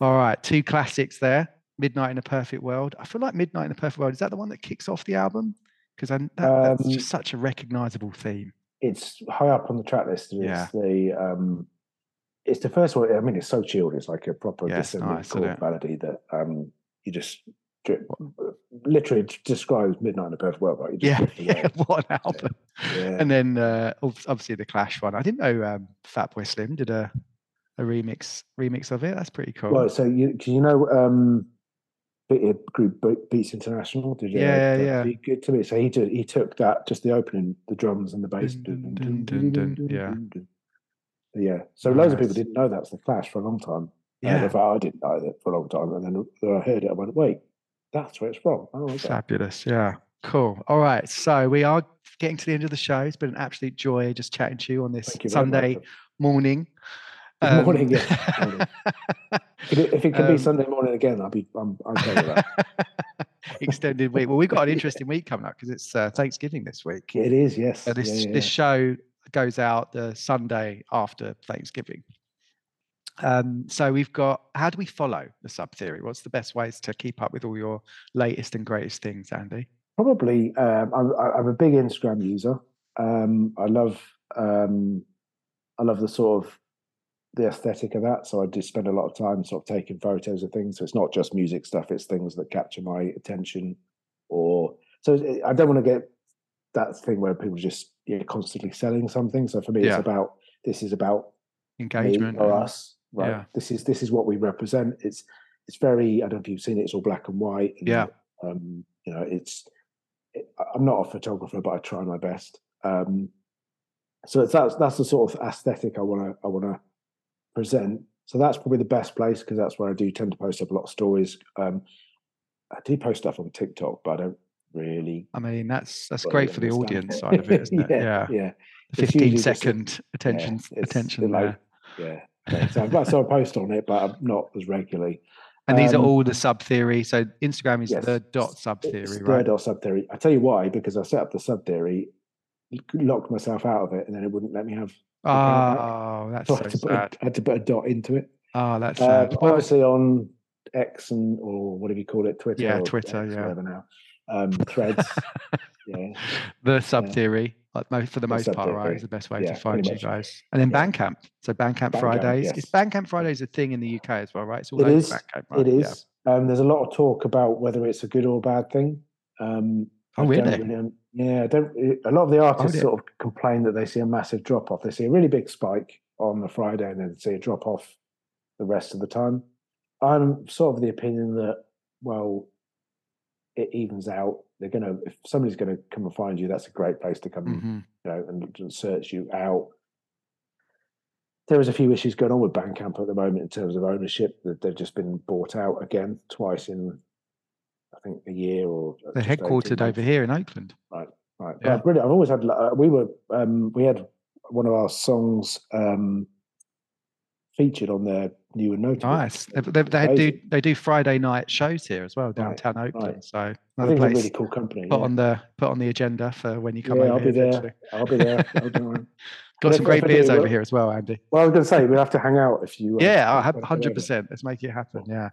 All right, two classics there. Midnight in a Perfect World. I feel like Midnight in a Perfect World, is that the one that kicks off the album? Because that, um, that's just such a recognisable theme. It's high up on the track list. It's yeah. the um, it's the first one. I mean, it's so chilled. It's like a proper yeah, December nice, chord melody that um, you just literally describes Midnight in the Perfect World. Right? Yeah, yeah, what an album! Yeah. And then uh, obviously the Clash one. I didn't know um, Fatboy Slim did a a remix remix of it. That's pretty cool. Well, so you you know. Um, group Beats International did yeah yeah, yeah. Good to me. So he did, he took that, just the opening, the drums and the bass, dun, dun, dun, dun, dun, yeah dun, dun. yeah so nice. Loads of people didn't know that's the Clash for a long time. Yeah I didn't know that for a long time, and then I heard it, I went, wait, that's where it's from. Oh, okay. Fabulous. Yeah, cool. All right, so we are getting to the end of the show. It's been an absolute joy just chatting to you on this Sunday morning. Um, morning, yeah. If it can um, be Sunday morning again, I'll be. I'm, I'm okay with that. Extended week. Well, we've got an interesting week coming up because it's uh, Thanksgiving this week. It is, yes. So this yeah, yeah. this show goes out the Sunday after Thanksgiving. Um, so we've got. How do we follow the Sub Theory? What's the best ways to keep up with all your latest and greatest things, Andy? Probably. Um, I'm, I'm a big Instagram user. Um, I love. Um, I love the sort of. the aesthetic of that, so I do spend a lot of time sort of taking photos of things. So it's not just music stuff; it's things that capture my attention. Or so I don't want to get that thing where people just you know, constantly selling something. So for me, yeah. it's about this is about engagement or us. Right? Yeah. This is this is what we represent. It's it's very. I don't know if you've seen it. It's all black and white. And, yeah. Um. You know, it's. It, I'm not a photographer, but I try my best. Um. So it's that's that's the sort of aesthetic I want to. I want to. present. So that's probably the best place because that's where I do tend to post up a lot of stories. Um, I do post stuff on TikTok, but I don't really. I mean, that's that's great for the audience it. side of it, isn't it? yeah, yeah. yeah. fifteen second a, attention, yeah, attention there. Like, yeah. So, so I post on it, but I'm not as regularly. And these um, are all the Sub Theory. So Instagram is yes, the dot Sub Theory, right? The dot Sub Theory. I tell you why, because I set up the Sub Theory, locked myself out of it, and then it wouldn't let me have. Oh, that's so, so I, had to put a, I had to put a dot into it. Oh, that's uh, sad. Obviously on X and or whatever you call it, Twitter. Yeah, Twitter. X, yeah, whatever now. Um, threads. yeah. The Sub Theory, like most for the, the most part, theory. right, is the best way yeah, to find you guys. And then yeah. Bandcamp. So Bandcamp Band Fridays. Yes. Is Bandcamp Fridays a thing in the U K as well, right? It's all it over is. Bandcamp, right? It is. Yeah. Um, there's a lot of talk about whether it's a good or bad thing. Um, oh, really? really Yeah, don't, a lot of the artists oh, sort of complain that they see a massive drop-off. They see a really big spike on the Friday and then see a drop-off the rest of the time. I'm sort of the opinion that, well, it evens out. They're going to, if somebody's going to come and find you, that's a great place to come mm-hmm. you know, and, and search you out. There is a few issues going on with Bandcamp at the moment in terms of ownership. That they've just been bought out again twice in I think a year or they're headquartered over here in Oakland. Right, right. Yeah. Uh, brilliant. I've always had. Uh, we were um, we had one of our songs um, featured on their New and Notable. Nice. They, they, they do they do Friday night shows here as well downtown right, Oakland. Right. So another place. Really cool company. Put yeah. on the put on the agenda for when you come yeah, over. I'll be here, there. I'll be there. I'll be there. Got but some great beers over here as well, Andy. Well, I was going to say, we'll have to hang out if you... Uh, yeah, one hundred percent. Let's make it happen, cool. yeah.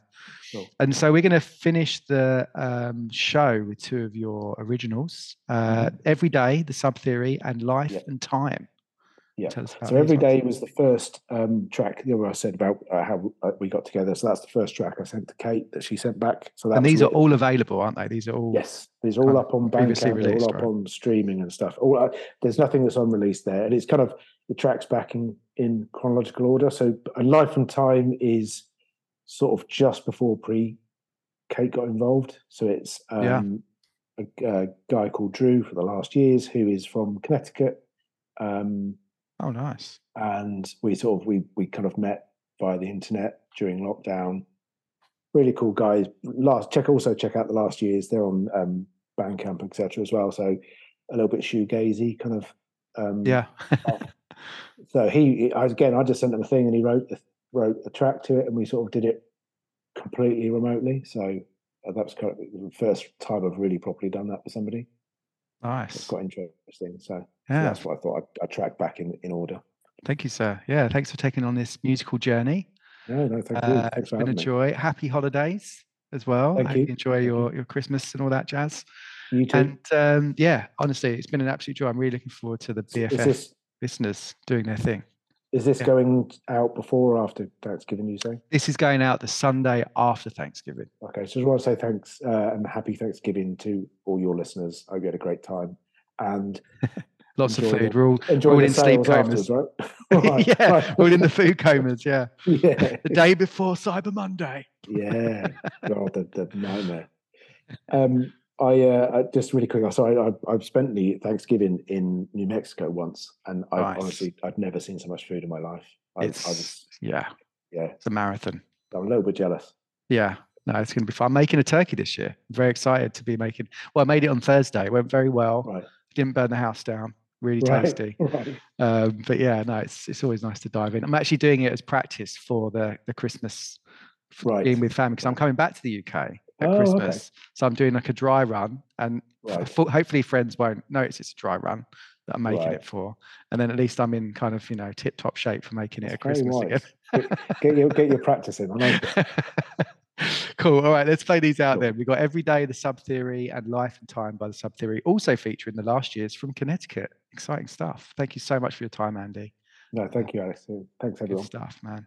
Cool. And so we're going to finish the um, show with two of your originals. Uh, mm-hmm. Every Day, The Sub Theory, and Life yeah. and Time. Yeah. Tell us about so Every Day was the first um, track, you know, where I said about uh, how we got together. So that's the first track I sent to Kate that she sent back. So that's And these are all available, aren't they? These are all... Yes. These are all up on Bandcamp, all up right? on streaming and stuff. All uh, There's nothing that's unreleased there. And it's kind of the tracks back in, in chronological order. So and Life and Time is sort of just before pre-Kate got involved. So it's um, yeah. a, a guy called Drew for the last years who is from Connecticut. Um, oh, nice. And we sort of, we, we kind of met via the internet during lockdown. Really cool guys. Last check also check out the last years. They're on um, Bandcamp, et cetera as well. So a little bit shoegazy kind of. Um, yeah. so he I, again, I just sent him a thing, and he wrote wrote a track to it, and we sort of did it completely remotely. So that was kind of the first time I've really properly done that for somebody. Nice. It's quite interesting. So, yeah. so that's what I thought. I, I tracked back in in order. Thank you, sir. Yeah, thanks for taking on this musical journey. No, no, thank you. Uh, it's been a joy. Happy holidays. as well. Thank I you. Enjoy your, your Christmas and all that jazz. You too. And um, yeah, honestly, it's been an absolute joy. I'm really looking forward to the B F F this, listeners doing their thing. Is this yeah. going out before or after Thanksgiving, you say? This is going out the Sunday after Thanksgiving. Okay, so I just want to say thanks uh, and happy Thanksgiving to all your listeners. I hope you had a great time. And lots of food. The, we're all, we're all in sleep comas. Right? Right. Yeah, right. We're all in the food comas, yeah. yeah. The day before Cyber Monday. Yeah, God, the, the nightmare. Um, I uh, just really quick. So I, I, I've spent the Thanksgiving in New Mexico once, and I nice. honestly I've never seen so much food in my life. I, it's I was, yeah, yeah, it's a marathon. I'm a little bit jealous. Yeah, no, it's going to be fun. I'm making a turkey this year. I'm very excited to be making. Well, I made it on Thursday. It went very well. Right. Didn't burn the house down. Really right. tasty. Right. Um, but yeah, no, it's it's always nice to dive in. I'm actually doing it as practice for the the Christmas right. being with family, because I'm coming back to the U K. At oh, Christmas, okay. So I'm doing like a dry run, and right. f- hopefully friends won't notice it's a dry run that I'm making right. it for, and then at least I'm in kind of you know tip top shape for making That's it at Christmas nice. again. get, get your get your practice in. I know. Cool. All right, let's play these out cool. then. We've got Every Day, the Sub Theory, and Life and Time by the Sub Theory, also featuring the last years from Connecticut. Exciting stuff. Thank you so much for your time, Andy. No, thank you, Alex. Thanks, everyone. Good stuff, man.